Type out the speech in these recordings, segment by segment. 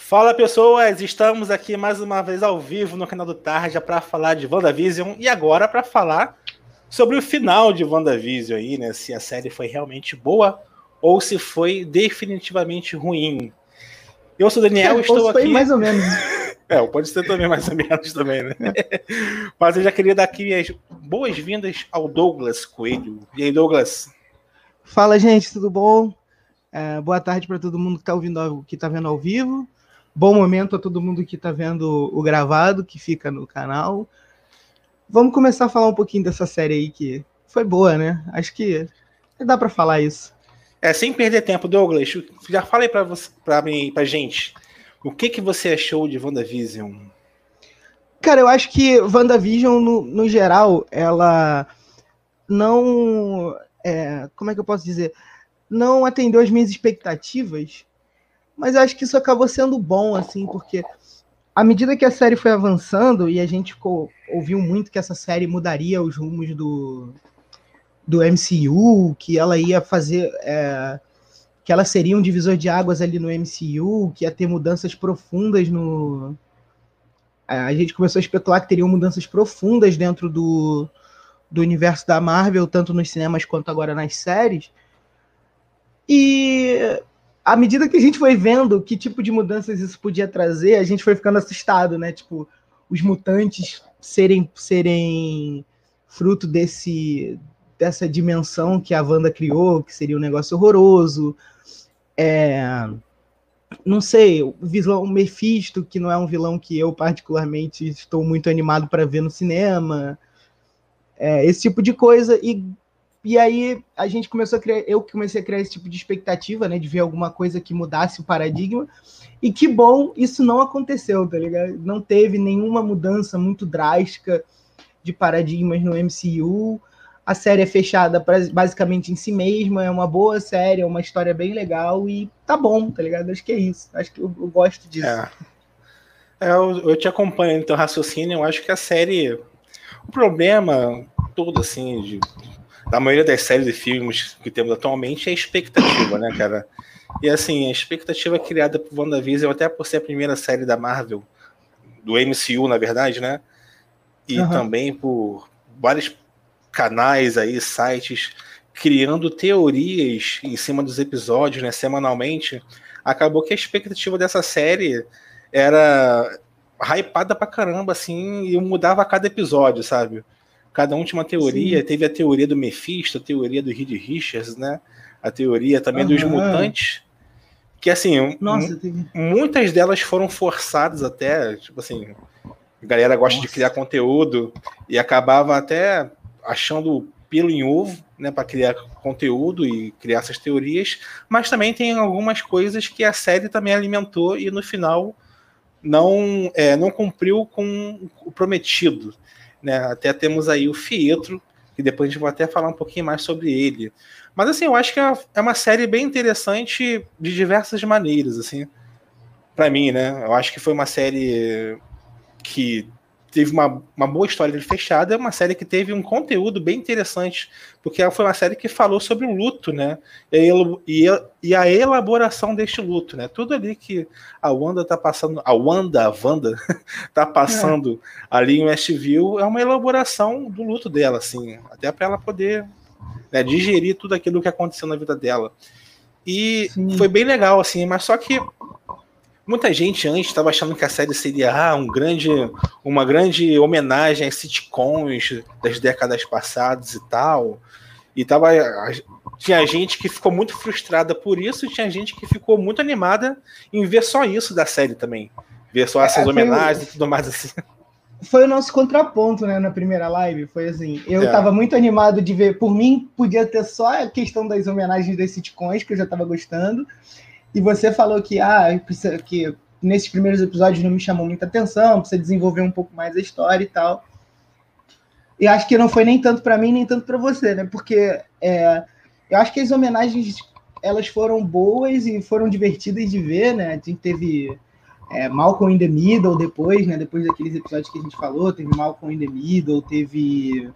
Fala pessoas, estamos aqui mais uma vez ao vivo no canal do Tarja para falar de WandaVision e agora para falar sobre o final de WandaVision aí, né? Se a série foi realmente boa ou se foi definitivamente ruim. Eu sou o Daniel, estou aqui. Mais ou menos. Pode ser também mais ou menos também, né? Mas eu já queria dar aqui as boas-vindas ao Douglas Coelho. E aí, Douglas? Fala, gente, tudo bom? Boa tarde para todo mundo que está ouvindo, que está vendo ao vivo. Bom momento a todo mundo que está vendo o gravado, que fica no canal. Vamos começar a falar um pouquinho dessa série aí, que foi boa, né? Acho que dá para falar isso. Sem perder tempo, Douglas, já falei para gente, o que você achou de WandaVision? Cara, eu acho que WandaVision, no geral, ela não... como é que eu posso dizer? Não atendeu as minhas expectativas, mas eu acho que isso acabou sendo bom, assim, porque à medida que a série foi avançando e a gente ouviu muito que essa série mudaria os rumos do MCU, que ela ia fazer... que ela seria um divisor de águas ali no MCU, que ia ter mudanças profundas no... A gente começou a especular que teriam mudanças profundas dentro do universo da Marvel, tanto nos cinemas quanto agora nas séries. E... à medida que a gente foi vendo que tipo de mudanças isso podia trazer, a gente foi ficando assustado, né? Tipo, os mutantes serem fruto dessa dimensão que a Wanda criou, que seria um negócio horroroso. Não sei, o vilão Mephisto, que não é um vilão que eu particularmente estou muito animado para ver no cinema. Esse tipo de coisa. E aí a gente começou a criar, eu comecei a criar esse tipo de expectativa, né, de ver alguma coisa que mudasse o paradigma, e que bom, isso não aconteceu, tá ligado? Não teve nenhuma mudança muito drástica de paradigmas no MCU, a série é fechada basicamente em si mesma, é uma boa série, é uma história bem legal, e tá bom, tá ligado? Acho que é isso, acho que eu gosto disso. Eu te acompanho no teu raciocínio, eu acho que a série, o problema todo, assim, da maioria das séries e filmes que temos atualmente é a expectativa, né, cara? E assim, a expectativa criada por WandaVision, até por ser a primeira série da Marvel, do MCU, na verdade, né? E também por vários canais aí, sites, criando teorias em cima dos episódios, né, semanalmente, acabou que a expectativa dessa série era hypada pra caramba, assim, e mudava a cada episódio, sabe? Cada um tinha uma teoria. Sim. Teve a teoria do Mephisto, a teoria do Reed Richards, né? A teoria também dos mutantes, que assim, muitas delas foram forçadas até, tipo assim, a galera gosta de criar conteúdo e acabava até achando pelo em ovo, né, para criar conteúdo e criar essas teorias, mas também tem algumas coisas que a série também alimentou e no final não cumpriu com o prometido. Né, até temos aí o Pietro, que depois a gente vai até falar um pouquinho mais sobre ele. Mas assim, eu acho que é uma série bem interessante de diversas maneiras, assim, pra mim, né? Eu acho que foi uma série que teve uma boa história fechada, uma série que teve um conteúdo bem interessante, porque ela foi uma série que falou sobre o luto, né? E a elaboração deste luto, né? Tudo ali que a Wanda tá passando, a Wanda tá passando ali em Westview, é uma elaboração do luto dela, assim, até para ela poder, né, digerir tudo aquilo que aconteceu na vida dela. E sim, foi bem legal, assim, mas só que muita gente antes estava achando que a série seria uma grande homenagem às sitcoms das décadas passadas e tal. E tinha gente que ficou muito frustrada por isso, e tinha gente que ficou muito animada em ver só isso da série também. Ver só essas homenagens e tudo mais assim. Foi o nosso contraponto, né, na primeira live. Foi assim, eu estava muito animado de ver. Por mim, podia ter só a questão das homenagens das sitcoms, que eu já estava gostando. E você falou que nesses primeiros episódios não me chamou muita atenção, precisa desenvolver um pouco mais a história e tal. E acho que não foi nem tanto para mim, nem tanto para você, né? Porque eu acho que as homenagens, elas foram boas e foram divertidas de ver, né? A gente teve Malcolm in the Middle depois, né? Depois daqueles episódios que a gente falou, teve Malcolm in the Middle, teve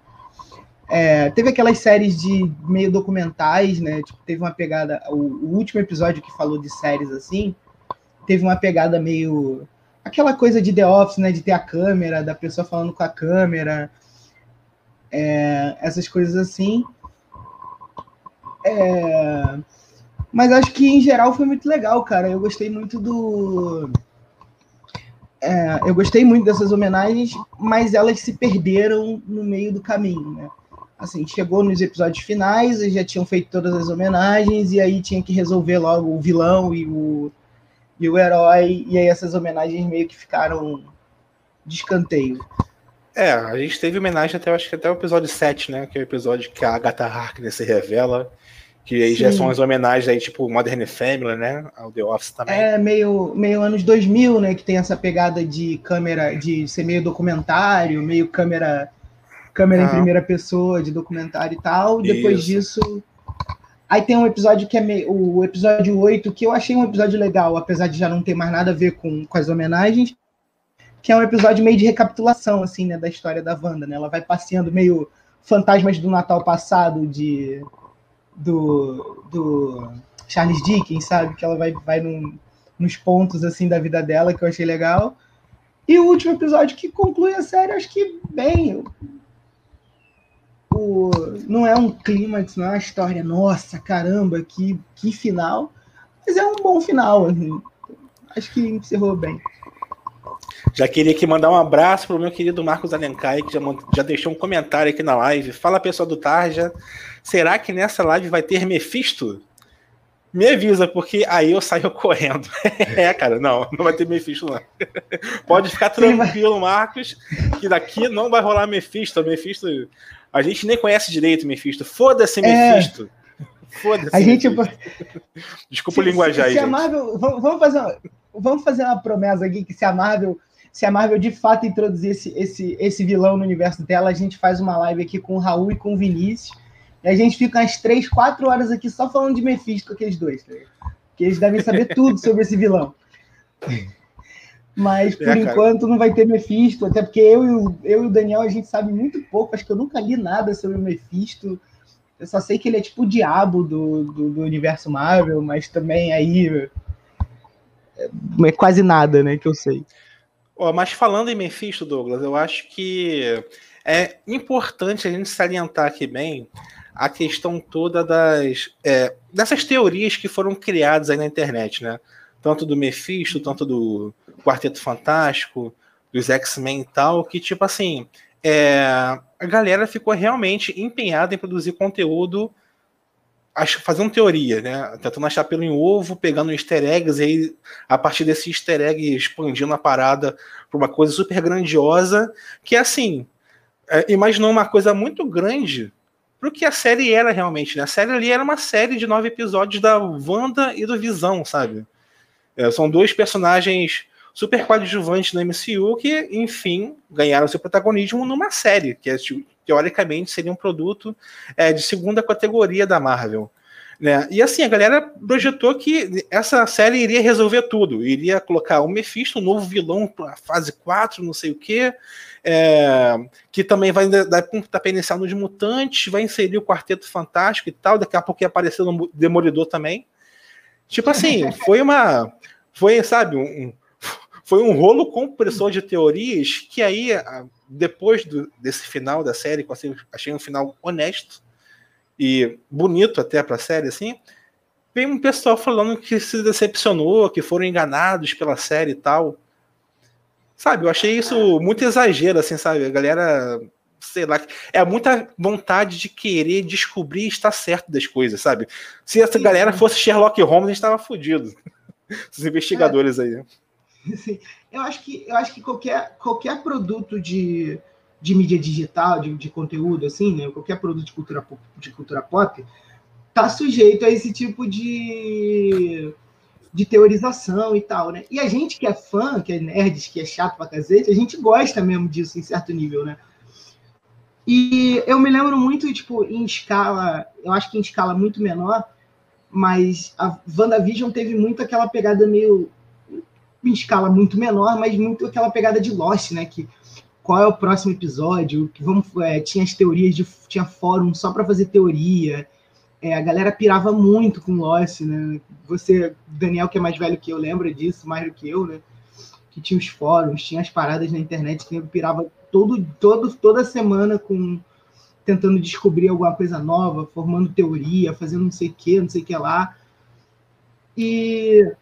aquelas séries de meio documentais, né? Tipo, teve uma pegada... O último episódio que falou de séries, assim, teve uma pegada meio... aquela coisa de The Office, né? De ter a câmera, da pessoa falando com a câmera. Essas coisas assim. Mas acho que, em geral, foi muito legal, cara. Eu gostei muito do... eu gostei muito dessas homenagens, mas elas se perderam no meio do caminho, né? Assim, chegou nos episódios finais, eles já tinham feito todas as homenagens, e aí tinha que resolver logo o vilão e o herói, e aí essas homenagens meio que ficaram de escanteio. A gente teve homenagem até, acho que até o episódio 7, né? Que é o episódio que a Agatha Harkness se revela, que aí já são as homenagens aí, tipo, Modern Family, né? Ao The Office também. Meio anos 2000, né? Que tem essa pegada de câmera, de ser meio documentário, meio câmera em primeira pessoa, de documentário e tal. Depois disso... Aí tem um episódio que é o episódio 8, que eu achei um episódio legal, apesar de já não ter mais nada a ver com as homenagens, que é um episódio meio de recapitulação, assim, né, da história da Wanda, né? Ela vai passeando meio fantasmas do Natal passado do Charles Dickens, sabe? Que ela vai nos pontos, assim, da vida dela, que eu achei legal. E o último episódio que conclui a série, acho que bem... não é um clímax, não é uma história, nossa, caramba, que final, mas é um bom final, assim. Acho que encerrou bem. Já queria aqui mandar um abraço pro meu querido Marcos Alencar, que já deixou um comentário aqui na live. Fala, pessoal do Tarja, será que nessa live vai ter Mephisto? Me avisa, porque aí eu saio correndo. Cara, não vai ter Mephisto, não. Pode ficar tranquilo, Marcos, que daqui não vai rolar Mephisto. A gente nem conhece direito Mephisto. Foda-se, Mephisto. Foda-se. Mephisto. Desculpa o linguajar aí, gente. Vamos fazer uma promessa aqui, que se a Marvel de fato introduzir esse vilão no universo dela, a gente faz uma live aqui com o Raul e com o Vinícius, e a gente fica umas 3-4 horas aqui só falando de Mephisto com aqueles dois, tá? Porque eles devem saber tudo sobre esse vilão. Mas, por enquanto, não vai ter Mephisto, até porque eu e o Daniel, a gente sabe muito pouco, acho que eu nunca li nada sobre o Mephisto, eu só sei que ele é tipo o diabo do universo Marvel, mas também aí é quase nada, né, que eu sei. Mas falando em Mephisto, Douglas, eu acho que é importante a gente salientar aqui bem a questão toda dessas teorias que foram criadas aí na internet, né? Tanto do Mephisto, tanto do Quarteto Fantástico, dos X-Men e tal, que, tipo assim, a galera ficou realmente empenhada em produzir conteúdo, fazendo teoria, né? Tentando achar pelo em ovo, pegando easter eggs, e aí, a partir desse easter egg, expandindo a parada para uma coisa super grandiosa, que, assim, imaginou uma coisa muito grande para o que a série era realmente, né? A série ali era uma série de 9 episódios da Wanda e do Visão, sabe? São dois personagens super coadjuvantes na MCU que, enfim, ganharam seu protagonismo numa série, que teoricamente seria um produto de segunda categoria da Marvel, né? E assim, a galera projetou que essa série iria resolver tudo, iria colocar o Mephisto, um novo vilão para a fase 4, não sei o quê, que também vai dar pontapé inicial nos Mutantes, vai inserir o Quarteto Fantástico e tal, daqui a pouco ia aparecer o Demolidor também. Tipo assim, foi um rolo compressor de teorias que aí, depois desse final da série, achei um final honesto e bonito até pra série, assim, vem um pessoal falando que se decepcionou, que foram enganados pela série e tal. Sabe, eu achei isso muito exagero, assim, sabe? A galera, sei lá, muita vontade de querer descobrir e estar certo das coisas, sabe? Se essa galera fosse Sherlock Holmes, a gente estava fodido. Os investigadores aí. Sim. Eu acho que qualquer produto de mídia digital, de conteúdo, assim, né? Qualquer produto de cultura pop tá sujeito a esse tipo de teorização e tal, né? E a gente que é fã, que é nerd, que é chato pra cacete, a gente gosta mesmo disso em certo nível, né? E eu me lembro muito, tipo, em escala, eu acho que em escala muito menor, mas a WandaVision teve muito aquela pegada meio, em escala muito menor, mas muito aquela pegada de Lost, né, que qual é o próximo episódio, que tinha as teorias, tinha fórum só para fazer teoria, a galera pirava muito com Lost, né? Você, Daniel, que é mais velho que eu, lembra disso mais do que eu, né? Que tinha os fóruns, tinha as paradas na internet, que eu pirava toda semana com... tentando descobrir alguma coisa nova, formando teoria, fazendo não sei o que lá. E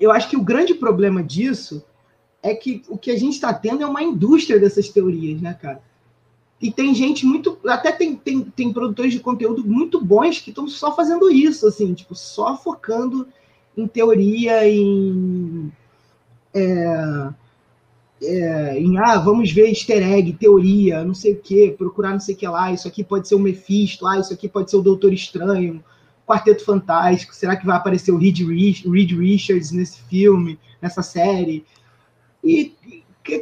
eu acho que o grande problema disso é que o que a gente está tendo é uma indústria dessas teorias, né, cara? E tem gente muito... Até tem produtores de conteúdo muito bons que estão só fazendo isso, assim, tipo, só focando em teoria, em vamos ver easter egg, teoria, não sei o que, procurar não sei o que lá, isso aqui pode ser o Mephisto, lá, isso aqui pode ser o Doutor Estranho, Quarteto Fantástico, será que vai aparecer o Reed Richards nesse filme, nessa série? E,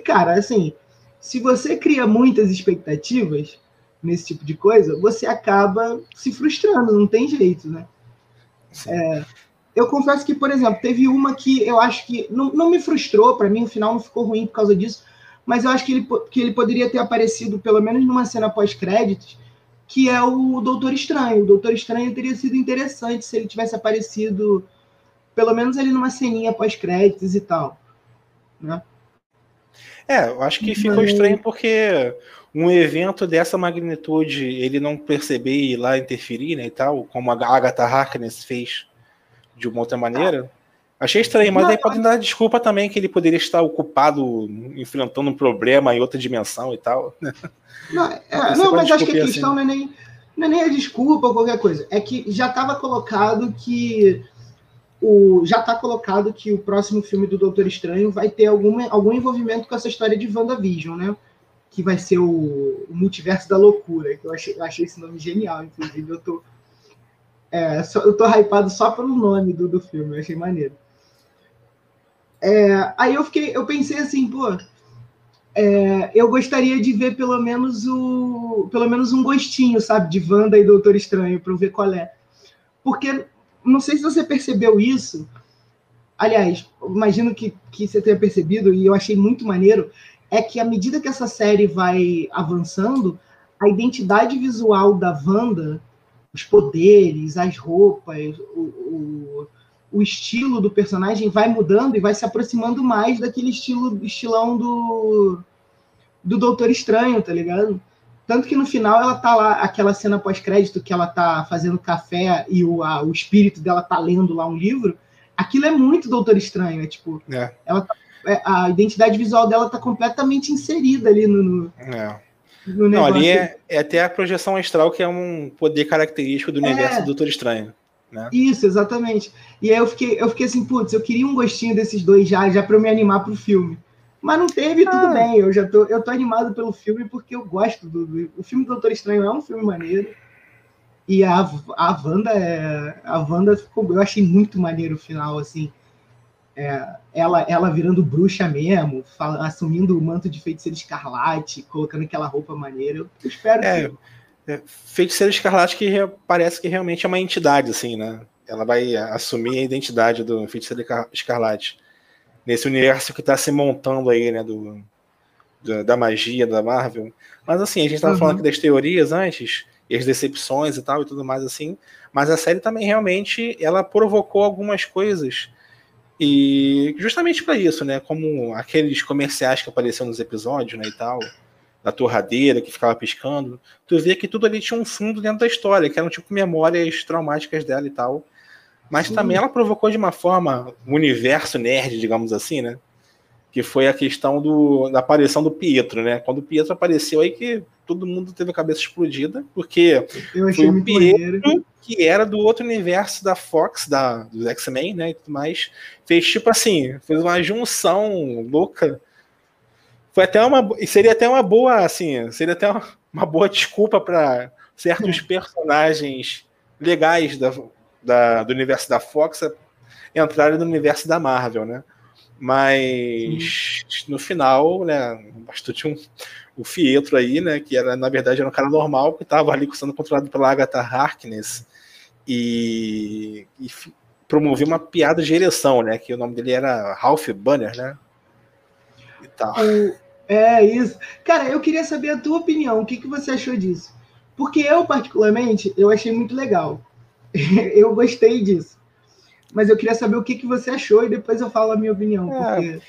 cara, assim, se você cria muitas expectativas nesse tipo de coisa, você acaba se frustrando, não tem jeito, né? Eu confesso que, por exemplo, teve uma que eu acho que não me frustrou, para mim o final não ficou ruim por causa disso, mas eu acho que ele poderia ter aparecido, pelo menos numa cena pós-créditos, que é o Doutor Estranho. O Doutor Estranho teria sido interessante se ele tivesse aparecido, pelo menos ali numa ceninha pós-créditos e tal, né? Eu acho que ficou estranho porque um evento dessa magnitude, ele não perceber e ir lá interferir, né, e tal, como a Agatha Harkness fez de uma outra maneira. Achei estranho, mas aí pode dar desculpa também que ele poderia estar ocupado enfrentando um problema em outra dimensão e tal. Mas acho que a questão assim não é nem a desculpa ou qualquer coisa. É que já estava colocado que o próximo filme do Doutor Estranho vai ter algum envolvimento com essa história de WandaVision, né? Que vai ser o multiverso da loucura, que eu achei esse nome genial, inclusive. Eu tô hypado só pelo nome do filme, eu achei maneiro. Aí eu pensei assim, eu gostaria de ver pelo menos um gostinho, sabe, de Wanda e Doutor Estranho, para eu ver qual é. Porque, não sei se você percebeu isso, aliás, imagino que você tenha percebido, e eu achei muito maneiro, é que à medida que essa série vai avançando, a identidade visual da Wanda, os poderes, as roupas, o estilo do personagem vai mudando e vai se aproximando mais daquele estilão do Doutor Estranho, tá ligado? Tanto que no final ela tá lá, aquela cena pós-crédito que ela tá fazendo café e o espírito dela tá lendo lá um livro, aquilo é muito Doutor Estranho, a identidade visual dela tá completamente inserida ali no... Não, ali é até a projeção astral, que é um poder característico do universo do Doutor Estranho, né? Isso, exatamente. E aí eu fiquei assim, eu queria um gostinho desses dois já para eu me animar pro filme. Mas não teve, tudo bem, eu tô animado pelo filme porque eu gosto o filme do Doutor Estranho é um filme maneiro. E a Wanda eu achei muito maneiro o final, assim. Ela virando bruxa mesmo, assumindo o manto de Feiticeira Escarlate, colocando aquela roupa maneira, eu espero que... Feiticeira Escarlate que parece que realmente é uma entidade, assim, né? Ela vai assumir a identidade do Feiticeira Escarlate nesse universo que tá se montando aí, né, da magia, da Marvel. Mas assim, a gente tava falando aqui das teorias antes, e as decepções e tal, e tudo mais assim, mas a série também realmente, ela provocou algumas coisas. E justamente para isso, né? Como aqueles comerciais que apareciam nos episódios, né, e tal, da torradeira que ficava piscando, tu vê que tudo ali tinha um fundo dentro da história, que eram tipo memórias traumáticas dela e tal. Mas também ela provocou de uma forma o universo nerd, digamos assim, né? Que foi a questão da aparição do Pietro, né? Quando o Pietro apareceu aí que todo mundo teve a cabeça explodida, porque foi o Pietro que era do outro universo da Fox, dos X-Men, né, e tudo mais. Fez tipo assim, fez uma junção louca. Foi até seria até uma boa desculpa para certos personagens legais do universo da Fox entrarem no universo da Marvel, né? Mas no final, né, bastou de o Pietro aí, né, que era, na verdade era um cara normal, que estava ali sendo controlado pela Agatha Harkness e promovia uma piada de ereção, né, que o nome dele era Ralph Bunner, né, e tal. É isso. Cara, eu queria saber a tua opinião, o que você achou disso? Porque eu, particularmente, eu achei muito legal. Eu gostei disso. Mas eu queria saber o que você achou e depois eu falo a minha opinião. Porque...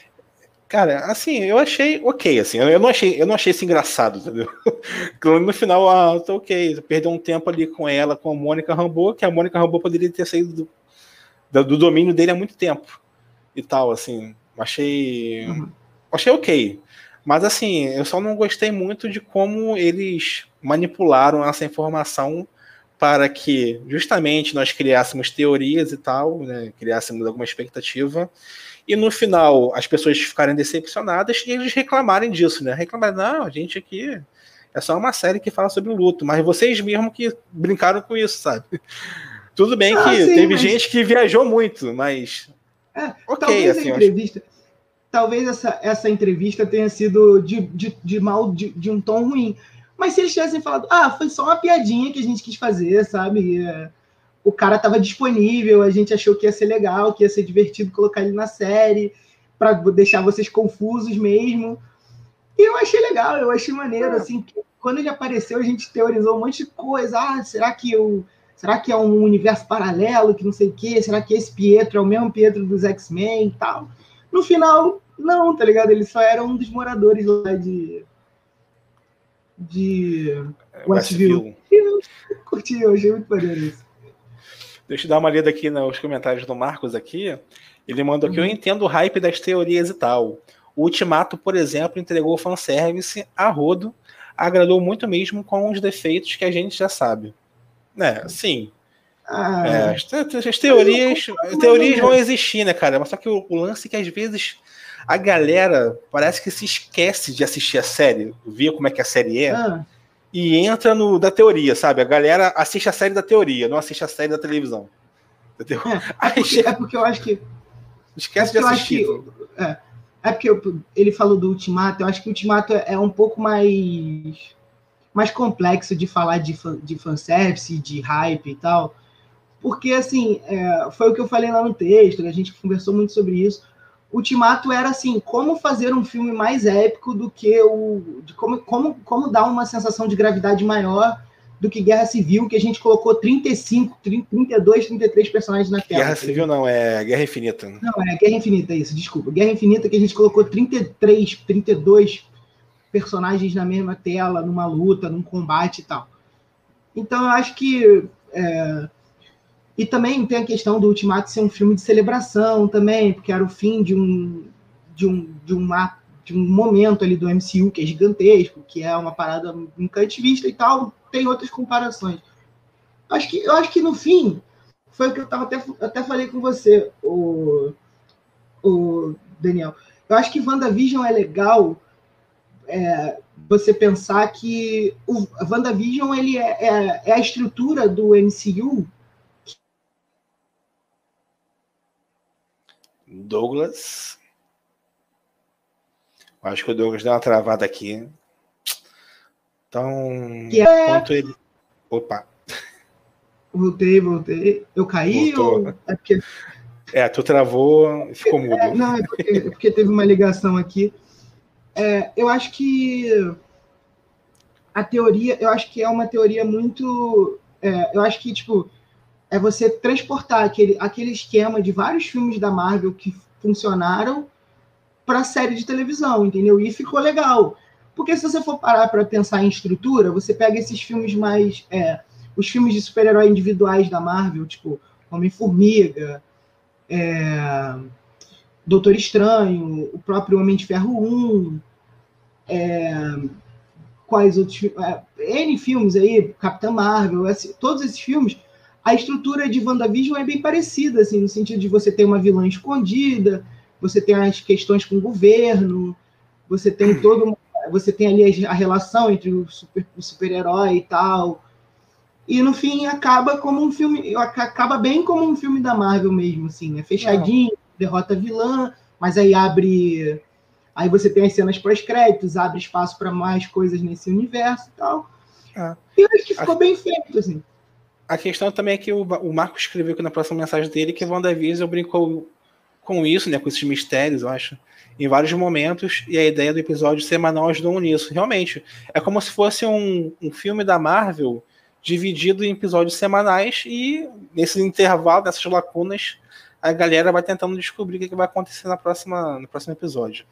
Cara, assim, eu achei ok, assim, eu não achei isso engraçado, entendeu? No final, tô ok, perdeu um tempo ali com ela, com a Mônica Rambeau, que a Mônica Rambeau poderia ter saído do domínio dele há muito tempo, e tal, assim, achei ok, mas assim, eu só não gostei muito de como eles manipularam essa informação para que, justamente, nós criássemos teorias e tal, né, criássemos alguma expectativa, e no final as pessoas ficarem decepcionadas e eles reclamarem disso, né? Reclamarem, não, gente, aqui é só uma série que fala sobre o luto, mas vocês mesmos que brincaram com isso, sabe? Tudo bem que sim, teve gente que viajou muito, mas... ok, talvez assim... Talvez essa entrevista tenha sido de um tom ruim, mas se eles tivessem falado, foi só uma piadinha que a gente quis fazer, sabe? O cara estava disponível, a gente achou que ia ser legal, que ia ser divertido colocar ele na série, para deixar vocês confusos mesmo. E eu achei legal, eu achei maneiro, assim, que quando ele apareceu, a gente teorizou um monte de coisa. Será que é um universo paralelo, que não sei o quê? Será que esse Pietro é o mesmo Pietro dos X-Men e tal? No final, não, tá ligado? Ele só era um dos moradores lá de Westview. Eu curti, eu achei muito maneiro isso. Deixa eu dar uma lida aqui nos comentários do Marcos aqui. Ele mandou aqui, eu entendo o hype das teorias e tal. O Ultimato, por exemplo, entregou fanservice a rodo, agradou muito mesmo com os defeitos que a gente já sabe. Né, sim. As teorias vão existir, né, cara? Mas só que o lance é que às vezes a galera parece que se esquece de assistir a série, ver como é que a série é. E entra no da teoria, sabe? A galera assiste a série da teoria, não assiste a série da televisão. Entendeu? Porque eu acho que... Esquece de assistir. Ele falou do Ultimato, eu acho que o Ultimato é um pouco mais complexo de falar de fanservice, de hype e tal, porque, assim, foi o que eu falei lá no texto, a gente conversou muito sobre isso. Ultimato era assim, como fazer um filme mais épico do que como dar uma sensação de gravidade maior do que Guerra Civil, que a gente colocou 32, 33 personagens na tela. Guerra Civil não, é Guerra Infinita. Não, é Guerra Infinita, isso, desculpa. Guerra Infinita, que a gente colocou 33, 32 personagens na mesma tela, numa luta, num combate e tal. Então, eu acho que... E também tem a questão do Ultimato ser um filme de celebração também, porque era o fim de um momento ali do MCU que é gigantesco, que é uma parada nunca antes vista e tal, tem outras comparações. Eu acho que no fim, foi o que eu tava até falei com você, o Daniel. Eu acho que WandaVision é legal você pensar que o WandaVision ele é a estrutura do MCU. Douglas. Acho que o Douglas deu uma travada aqui. Então, enquanto ele... Opa. Voltei. Eu caí? Ou... tu travou e ficou mudo. Não, é porque teve uma ligação aqui. Eu acho que a teoria... Eu acho que é uma teoria muito... eu acho que, tipo... É você transportar aquele esquema de vários filmes da Marvel que funcionaram para a série de televisão, entendeu? E ficou legal. Porque se você for parar para pensar em estrutura, você pega esses filmes mais... os filmes de super-herói individuais da Marvel, tipo Homem-Formiga, Doutor Estranho, o próprio Homem de Ferro 1, quais outros... N filmes aí, Capitão Marvel, todos esses filmes... A estrutura de WandaVision é bem parecida, assim, no sentido de você ter uma vilã escondida, você tem as questões com o governo, você tem você tem ali a relação entre o super-herói e tal. E no fim acaba como um filme, acaba bem como um filme da Marvel mesmo, assim, é fechadinho, derrota vilã, mas aí abre, aí você tem as cenas pós-créditos, abre espaço para mais coisas nesse universo e tal. E eu acho que ficou bem feito, assim. A questão também é que o Marco escreveu aqui na próxima mensagem dele que WandaVision brincou com isso, né, com esses mistérios, eu acho, em vários momentos, e a ideia do episódio semanal ajudou nisso. Realmente, é como se fosse um filme da Marvel dividido em episódios semanais, e nesses intervalos, nessas lacunas, a galera vai tentando descobrir o que vai acontecer no próximo episódio.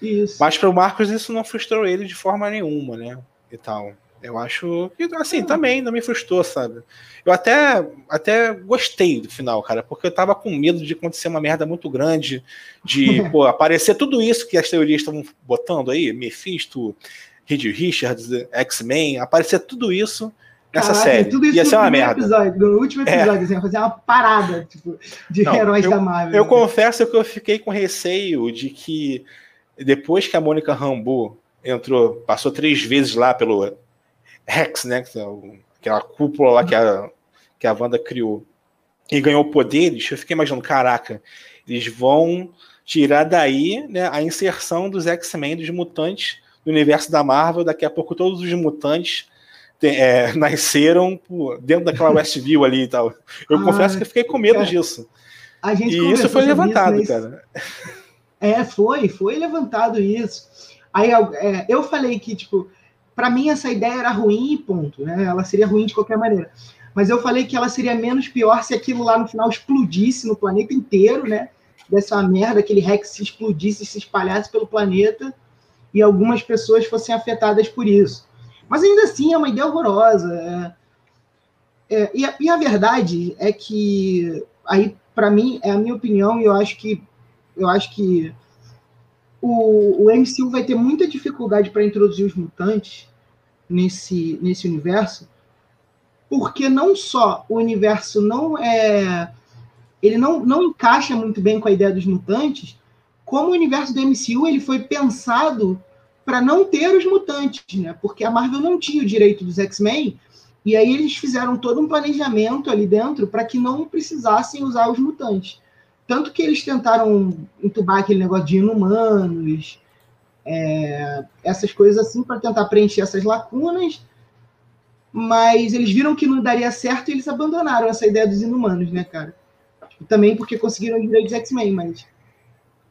Isso. Mas para o Marcos isso não frustrou ele de forma nenhuma, né, e tal. Eu acho que, assim, também não me frustrou, sabe? Eu até gostei do final, cara, porque eu tava com medo de acontecer uma merda muito grande, de, pô, aparecer tudo isso que as teorias estavam botando aí, Mephisto, Reed Richards, X-Men, aparecer tudo isso nessa série. Tudo isso ia ser uma merda. No último episódio, assim, ia fazer uma parada, tipo, de heróis da Marvel. Eu confesso que eu fiquei com receio de que, depois que a Mônica Rambeau entrou, passou 3 vezes lá pelo Rex, né, aquela cúpula lá que a Wanda criou, e ganhou poderes, eu fiquei imaginando, caraca, eles vão tirar daí, né, a inserção dos X-Men, dos mutantes, do universo da Marvel. Daqui a pouco todos os mutantes nasceram dentro daquela Westview ali e tal. Eu confesso que eu fiquei com medo disso. A gente e isso foi levantado, isso, cara. Foi levantado isso. Aí eu falei que, tipo, para mim essa ideia era ruim e ponto, né? Ela seria ruim de qualquer maneira. Mas eu falei que ela seria menos pior se aquilo lá no final explodisse no planeta inteiro, né? Desse uma merda, aquele Rex se explodisse, se espalhasse pelo planeta e algumas pessoas fossem afetadas por isso. Mas ainda assim é uma ideia horrorosa. E a verdade é que, aí para mim, é a minha opinião, e eu acho que o MCU vai ter muita dificuldade para introduzir os mutantes nesse universo, porque não só o universo não encaixa muito bem com a ideia dos mutantes, como o universo do MCU ele foi pensado para não ter os mutantes, né? Porque a Marvel não tinha o direito dos X-Men, e aí eles fizeram todo um planejamento ali dentro para que não precisassem usar os mutantes. Tanto que eles tentaram entubar aquele negócio de Inumanos, essas coisas assim, para tentar preencher essas lacunas, mas eles viram que não daria certo e eles abandonaram essa ideia dos Inumanos, né, cara? Também porque conseguiram direitos dos X-Men, mas...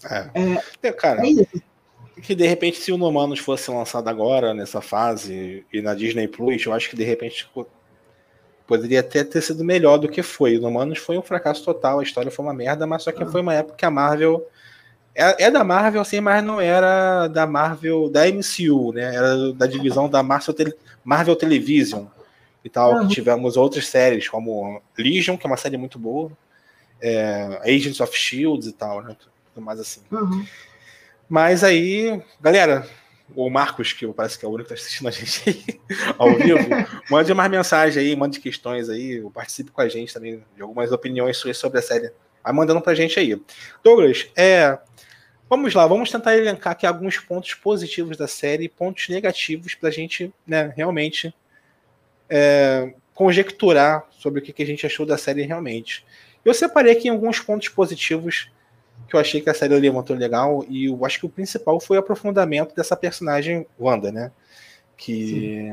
Cara, é isso. Que de repente, se o Inumanos fosse lançado agora, nessa fase, e na Disney Plus, eu acho que de repente... poderia até ter sido melhor do que foi. O Inumanos foi um fracasso total, a história foi uma merda, mas só que foi uma época que a Marvel... É da Marvel, assim, mas não era da Marvel, da MCU, né? Era da divisão da Marvel Television e tal. Que tivemos outras séries, como Legion, que é uma série muito boa, Agents of S.H.I.E.L.D. e tal, né? Tudo mais assim. Mas aí, galera... ou Marcos, que parece que é o único que está assistindo a gente aí, ao vivo, mande mais mensagem aí, mande questões aí, ou participe com a gente também de algumas opiniões sobre a série, vai mandando pra gente aí. Douglas, vamos lá, vamos tentar elencar aqui alguns pontos positivos da série, pontos negativos pra gente, né, realmente conjecturar sobre o que a gente achou da série realmente. Eu separei aqui alguns pontos positivos que eu achei que a série levantou legal, e eu acho que o principal foi o aprofundamento dessa personagem Wanda, né? Que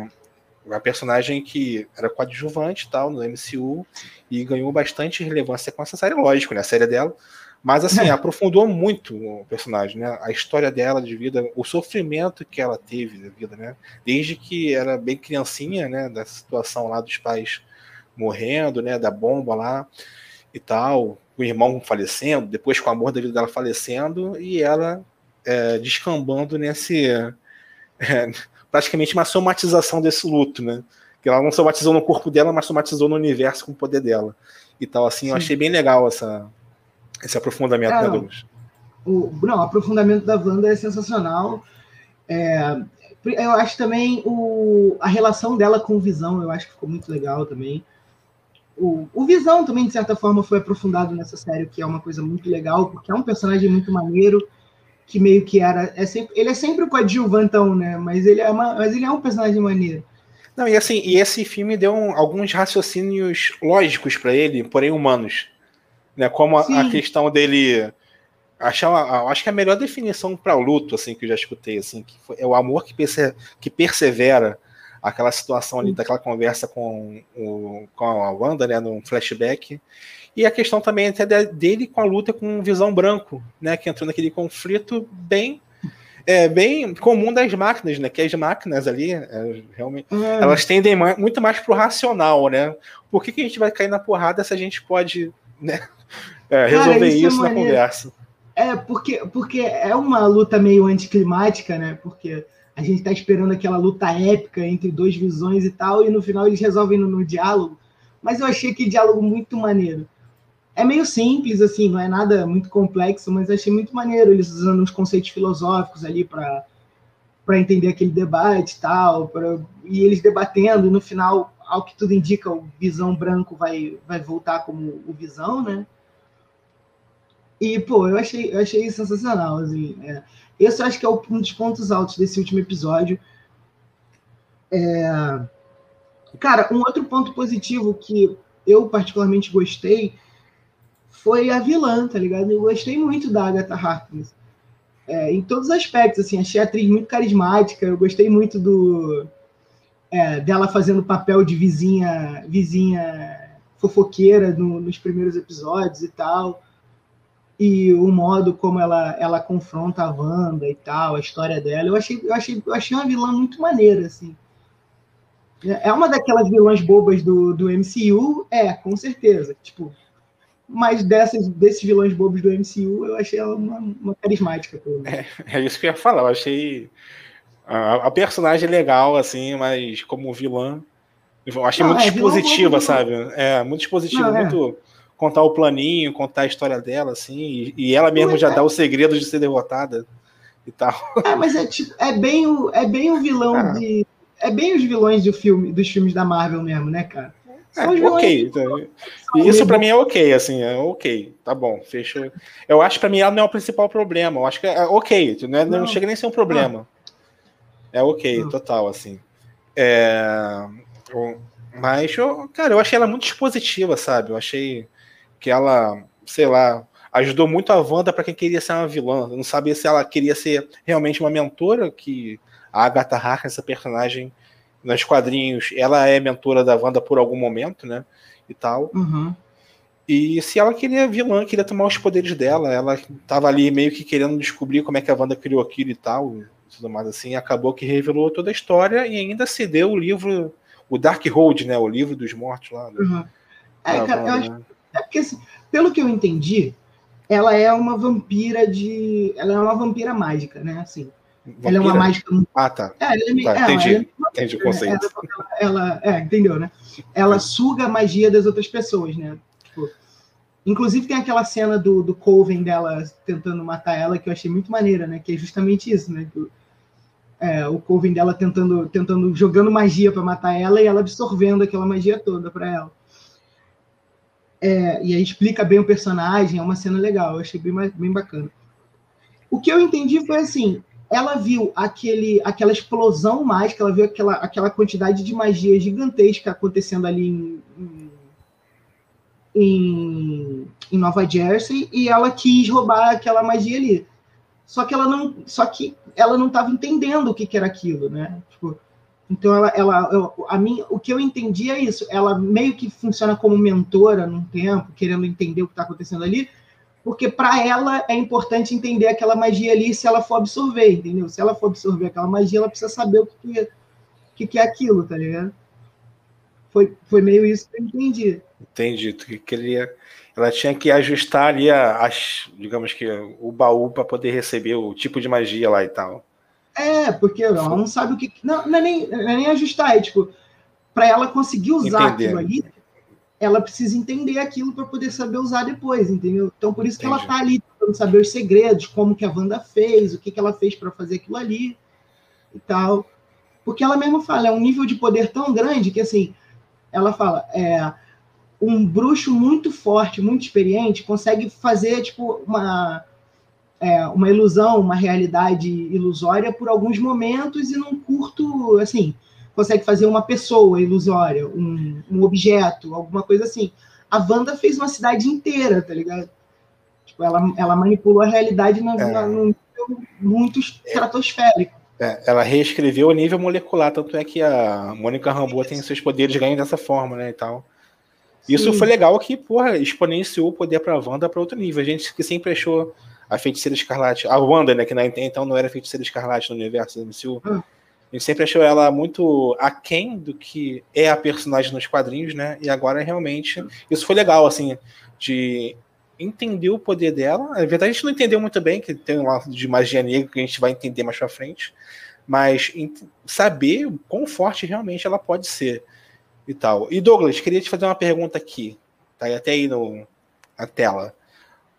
é uma personagem que era coadjuvante e tal no MCU e ganhou bastante relevância com essa série, lógico, né? A série dela, mas assim, aprofundou muito o personagem, né? A história dela de vida, o sofrimento que ela teve de vida, né? Desde que era bem criancinha, né? Da situação lá dos pais morrendo, né? Da bomba lá e tal, o irmão falecendo, depois com o amor da vida dela falecendo, e ela descambando nesse... praticamente uma somatização desse luto, né? Que ela não somatizou no corpo dela, mas somatizou no universo com o poder dela. Então, assim, eu achei bem legal esse aprofundamento, né, Douglas? O aprofundamento da Wanda é sensacional. Eu acho também a relação dela com o Visão, eu acho que ficou muito legal também. O Visão também, de certa forma, foi aprofundado nessa série, que é uma coisa muito legal, porque é um personagem muito maneiro, que meio que era... ele é sempre o coadjuvantão, né? Mas ele é um personagem maneiro. Não, e assim, e esse filme deu alguns raciocínios lógicos para ele, porém humanos, né? Como a questão dele... acho que a melhor definição para o luto, assim, que eu já escutei, assim, que é o amor que persevera. Aquela situação ali, daquela conversa com a Wanda, né, num flashback, E a questão também até dele com a luta com o Visão Branco, né, que entrou naquele conflito bem comum das máquinas, né, que as máquinas ali, realmente, elas tendem muito mais pro racional, né? Por que a gente vai cair na porrada se a gente pode, né, resolver isso na conversa? É, porque é uma luta meio anticlimática, né, porque a gente tá esperando aquela luta épica entre dois visões e tal, e no final eles resolvem no diálogo, mas eu achei que diálogo muito maneiro. É meio simples, assim, não é nada muito complexo, mas eu achei muito maneiro eles usando uns conceitos filosóficos ali para entender aquele debate e tal, e eles debatendo, e no final, ao que tudo indica, o Visão Branco vai voltar como o Visão, né? E, pô, eu achei sensacional, assim. Esse eu acho que é um dos pontos altos desse último episódio. Cara, um outro ponto positivo que eu particularmente gostei foi a vilã, tá ligado? Eu gostei muito da Agatha Harkness. Em todos os aspectos, assim, achei a atriz muito carismática, eu gostei muito dela fazendo papel de vizinha fofoqueira nos primeiros episódios e tal, e o modo como ela confronta a Wanda e tal, a história dela. Eu achei uma vilã muito maneira, assim. É uma daquelas vilãs bobas do MCU, com certeza, tipo... Mas desses vilões bobos do MCU, eu achei ela uma carismática. Pelo menos. É isso que eu ia falar. Eu achei a personagem legal, assim, mas como vilã, eu achei muito dispositiva, sabe? Muito dispositiva, muito contar o planinho, contar a história dela, assim, e ela mesma já dá os segredos de ser derrotada e tal. Mas é bem o vilão de... É bem os vilões dos filmes da Marvel mesmo, né, cara? Ok, então, isso pra mim é ok, assim, tá bom, fechou. Eu acho que pra mim ela não é o principal problema, eu acho que é ok, não chega nem a ser um problema. É ok, total, assim. Mas, cara, eu achei ela muito dispositiva, sabe? Eu achei que ela, sei lá, ajudou muito a Wanda pra quem queria ser uma vilã. Eu não sabia se ela queria ser realmente uma mentora, que a Agatha Harkness, essa personagem... Nos quadrinhos, ela é mentora da Wanda por algum momento, né? E tal. Uhum. E se ela queria vilã, queria tomar os poderes dela, ela tava ali meio que querendo descobrir como é que a Wanda criou aquilo e tal, e tudo mais assim, acabou que revelou toda a história e ainda cedeu o livro, o Darkhold, né? O livro dos mortos lá. Uhum. Cara, Wanda, eu acho... porque, assim, pelo que eu entendi, ela é uma vampira Ela é uma vampira mágica, né? Assim. Vampira? Ela é uma mágica... tá. Entendi o conceito. Entendeu, né? Ela suga a magia das outras pessoas, né? Tipo, inclusive tem aquela cena do Coven dela tentando matar ela, que eu achei muito maneira, né? Que é justamente isso, né? O Coven dela tentando jogando magia para matar ela e ela absorvendo aquela magia toda para ela. E aí explica bem o personagem, é uma cena legal, eu achei bem bacana. O que eu entendi foi assim... Ela viu aquela explosão mágica, ela viu aquela quantidade de magia gigantesca acontecendo ali em Nova Jersey, e ela quis roubar aquela magia ali. Só que ela não estava entendendo o que era aquilo, né? Tipo, então o que eu entendi é isso. Ela meio que funciona como mentora num tempo, querendo entender o que está acontecendo ali. Porque para ela é importante entender aquela magia ali se ela for absorver, entendeu? Se ela for absorver aquela magia, ela precisa saber o que é aquilo, tá ligado? Foi meio isso que eu entendi. Entendi. Ela tinha que ajustar ali, digamos que, o baú para poder receber o tipo de magia lá e tal. Porque ela não sabe o que... Não é nem ajustar, tipo... Para ela conseguir usar aquilo ali... Ela precisa entender aquilo para poder saber usar depois, entendeu? Então, por isso que ela tá ali, tentando saber os segredos, como que a Wanda fez, o que ela fez para fazer aquilo ali e tal. Porque ela mesma fala, é um nível de poder tão grande que, assim, ela fala, um bruxo muito forte, muito experiente, consegue fazer, tipo, uma ilusão, uma realidade ilusória por alguns momentos e num curto, assim... Consegue fazer uma pessoa ilusória, um objeto, alguma coisa assim. A Wanda fez uma cidade inteira, tá ligado? Tipo, ela manipulou a realidade num nível muito estratosférico. Ela reescreveu a nível molecular, tanto é que a Mônica Rambeau tem seus poderes ganhos dessa forma, né, e tal. Isso foi legal que, porra, exponenciou o poder pra Wanda pra outro nível. A gente que sempre achou a Feiticeira Escarlate, a Wanda, né, que então não era Feiticeira Escarlate no universo do MCU. A gente sempre achou ela muito aquém do que é a personagem nos quadrinhos, né? E agora, realmente, isso foi legal, assim, de entender o poder dela. Na verdade, a gente não entendeu muito bem, que tem um lado de magia negra que a gente vai entender mais pra frente, mas saber o quão forte realmente ela pode ser e tal. E, Douglas, queria te fazer uma pergunta aqui, tá? E até aí na tela.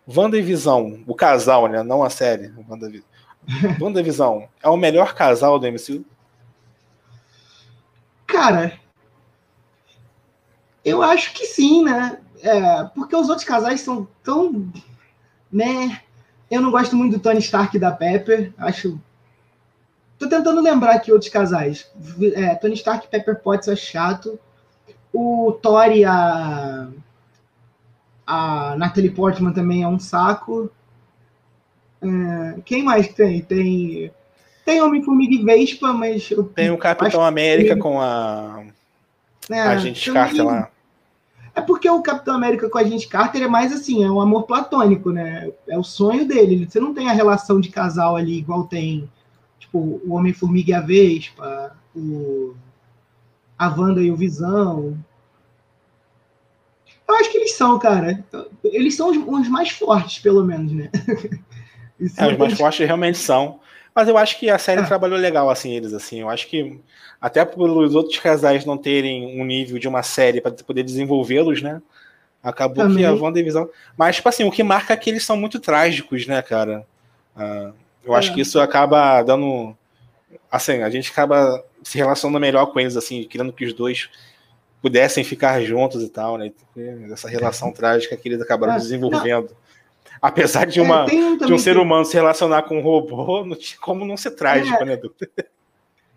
Wanda e Visão, o casal, né? Não a série. WandaVision é o melhor casal do MCU? Cara, eu acho que sim, né? Porque os outros casais são tão... né? Eu não gosto muito do Tony Stark e da Pepper. Acho... tô tentando lembrar aqui outros casais. Tony Stark e Pepper Potts é chato. O Thor e a Natalie Portman também é um saco. Quem mais tem? Tem Homem-Formiga e Vespa, mas... tem o Capitão América com a Agente Carter lá. É porque o Capitão América com a Agente Carter é mais assim, é um amor platônico, né? É o sonho dele. Você não tem a relação de casal ali igual tem, tipo, o Homem-Formiga e a Vespa, a Wanda e o Visão. Eu acho que eles são, cara. Eles são os mais fortes, pelo menos, né? Os mais fortes realmente são. Mas eu acho que a série trabalhou legal, assim, eles, assim. Eu acho que, até pelos outros casais não terem um nível de uma série para poder desenvolvê-los, né? Acabou também. Que a WandaVision... mas, tipo assim, o que marca é que eles são muito trágicos, né, cara? Eu acho que isso acaba dando... assim, a gente acaba se relacionando melhor com eles, assim, querendo que os dois pudessem ficar juntos e tal, né? Essa relação trágica que eles acabaram desenvolvendo. Apesar de, de um ser humano se relacionar com um robô, não tinha como não ser trágico, né, Duda?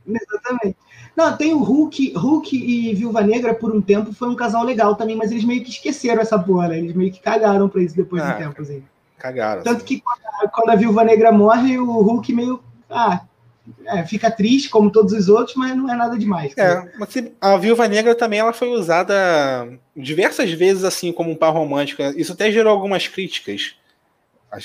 Exatamente. Não, tem o Hulk e Viúva Negra, por um tempo, foi um casal legal também, mas eles meio que esqueceram essa porra, né? Eles meio que cagaram pra isso depois de um tempo, assim. Cagaram. Tanto que quando a Viúva Negra morre, o Hulk meio... fica triste, como todos os outros, mas não é nada demais. Mas a Viúva Negra também, ela foi usada diversas vezes, assim, como um par romântico. Isso até gerou algumas críticas.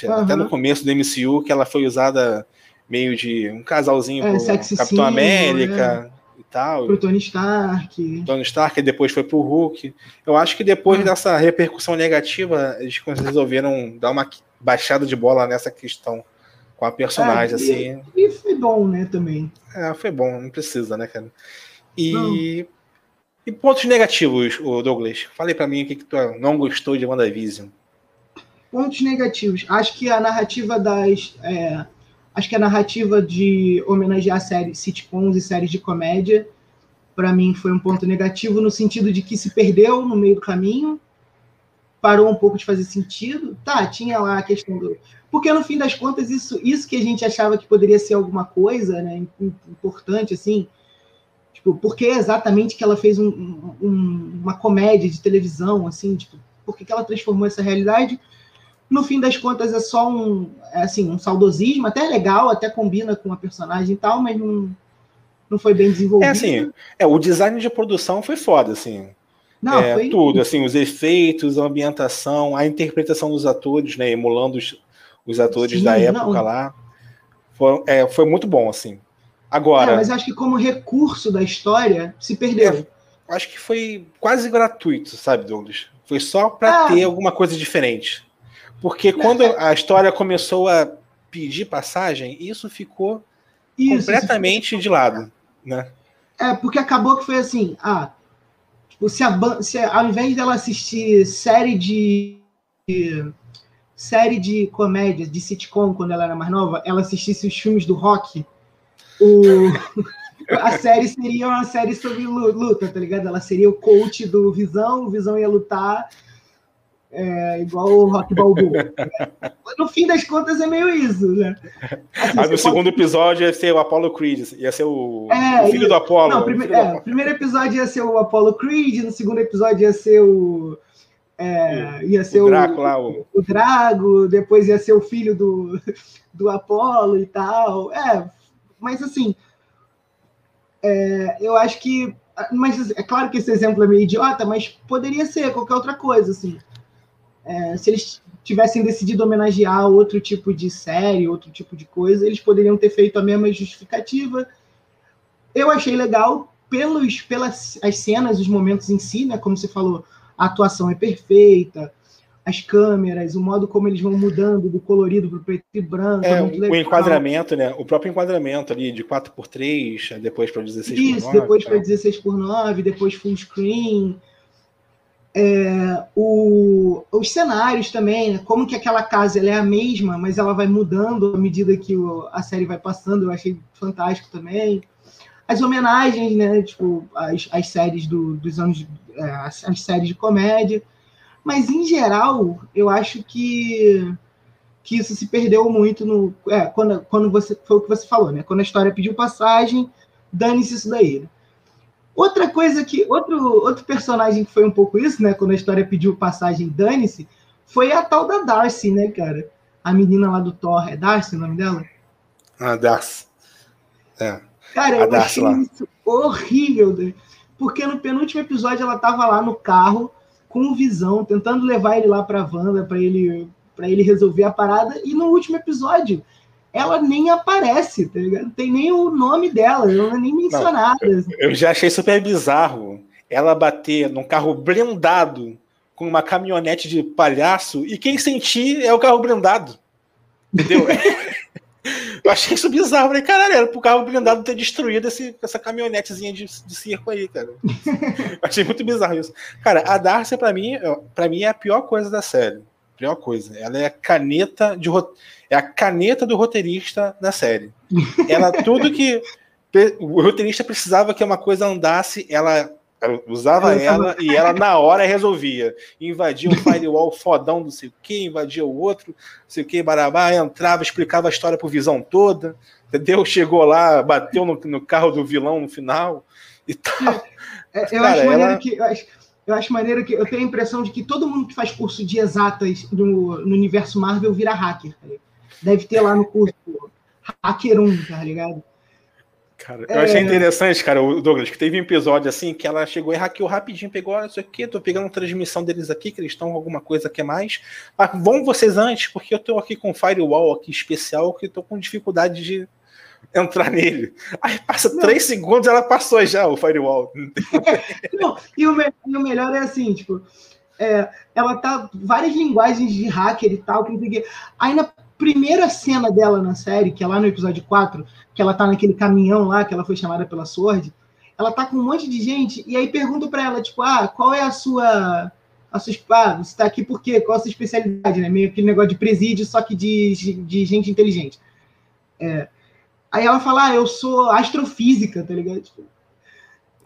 Até no começo do MCU, que ela foi usada meio de um casalzinho pro Capitão América e tal. Pro Tony Stark. E depois foi pro Hulk. Eu acho que depois dessa repercussão negativa, eles resolveram dar uma baixada de bola nessa questão com a personagem, assim. E foi bom, né, também. Foi bom, não precisa, né, cara? E pontos negativos, Douglas? Fala aí pra mim o que tu não gostou de WandaVision. Pontos negativos. Acho que a narrativa de homenagear séries sitcoms e séries de comédia, para mim foi um ponto negativo, no sentido de que se perdeu no meio do caminho, parou um pouco de fazer sentido. Tinha lá a questão do... porque, no fim das contas, isso que a gente achava que poderia ser alguma coisa, né, importante, assim, tipo, por que exatamente que ela fez uma comédia de televisão, assim, tipo, por que ela transformou essa realidade? No fim das contas, é só um saudosismo, até legal, até combina com a personagem e tal, mas não foi bem desenvolvido. O design de produção foi foda, assim. Foi tudo, assim, os efeitos, a ambientação, a interpretação dos atores, né, emulando os atores da época lá. Foi muito bom, assim. Agora... mas acho que como recurso da história, se perdeu. Acho que foi quase gratuito, sabe, Douglas? Foi só para ter alguma coisa diferente. Porque quando a história começou a pedir passagem, isso ficou completamente de lado, né? Porque acabou que foi assim, ao invés dela assistir série de comédia, de sitcom, quando ela era mais nova, ela assistisse os filmes do Rock, a série seria uma série sobre luta, tá ligado? Ela seria o coach do Visão, o Visão ia lutar... igual o Rock Balboa. No fim das contas é meio isso, né? Assim, no segundo episódio ia ser o Apollo Creed, ia ser o filho do Apollo. O primeiro episódio ia ser o Apollo Creed, no segundo episódio ia ser o Draco lá, o Drago, depois ia ser o filho do Apollo e tal. Mas assim, eu acho que Mas é claro que esse exemplo é meio idiota, mas poderia ser qualquer outra coisa, assim. É, se eles tivessem decidido homenagear outro tipo de série, outro tipo de coisa, eles poderiam ter feito a mesma justificativa. Eu achei legal pelas cenas, os momentos em si, né? Como você falou, a atuação é perfeita, as câmeras, o modo como eles vão mudando do colorido para o preto e branco. É, muito legal. O enquadramento, né? O próprio enquadramento ali de 4x3, depois para 16x9. Isso, depois para 16x9, depois full screen. É, os cenários também, né? Como que aquela casa ela é a mesma, mas ela vai mudando à medida que a série vai passando, eu achei fantástico também. As homenagens, né? Tipo, as séries dos anos. As séries de comédia. Mas, em geral, eu acho que isso se perdeu muito no, quando você, foi o que você falou, né? Quando a história pediu passagem, dane-se isso daí. Outra coisa que... Outro personagem que foi um pouco isso, né? Quando a história pediu passagem, dane-se, foi a tal da Darcy, né, cara? A menina lá do Thor. É Darcy o nome dela? Ah, Darcy. É. Cara, eu achei isso horrível, né? Porque no penúltimo episódio ela tava lá no carro com o Visão, tentando levar ele lá pra Wanda, pra ele resolver a parada, e no último episódio ela nem aparece, tá ligado? Não tem nem o nome dela, ela não é nem mencionada. Eu já achei super bizarro ela bater num carro blindado com uma caminhonete de palhaço, e quem sentir é o carro blindado. Entendeu? Eu achei isso bizarro, falei, caralho, era pro carro blindado ter destruído essa caminhonetezinha de circo aí, cara. Achei muito bizarro isso. Cara, a Darcy, pra mim, é a pior coisa da série. Pior coisa. Ela é a caneta do roteirista na série. Ela, tudo que o roteirista precisava que uma coisa andasse, ela usava ela e ela na hora resolvia. Invadia um firewall fodão, não sei o que, invadia o outro, não sei o que, barabá, entrava, explicava a história pro Visão toda, entendeu? Chegou lá, bateu no carro do vilão no final e tal. Eu acho maneiro que eu tenho a impressão de que todo mundo que faz curso de exatas no universo Marvel vira hacker. Tá, deve ter lá no curso Hacker 1, tá ligado? Cara, eu achei interessante, cara, o Douglas, que teve um episódio assim, que ela chegou e hackeou rapidinho, pegou, olha isso aqui, tô pegando a transmissão deles aqui, que eles estão com alguma coisa que é mais. Ah, vão vocês antes, porque eu tô aqui com um firewall aqui especial, que tô com dificuldade de entrar nele. Aí passa 3 segundos, ela passou já o firewall. Não, e o melhor é assim, tipo, ela tá várias linguagens de hacker e tal, que aí na primeira cena dela na série, que é lá no episódio 4, que ela tá naquele caminhão lá, que ela foi chamada pela Sword, ela tá com um monte de gente, e aí pergunta pra ela, tipo, qual é a sua você tá aqui por quê? Qual é a sua especialidade, né? Meio aquele negócio de presídio, só que de gente inteligente. Aí ela fala, eu sou astrofísica, tá ligado? Tipo,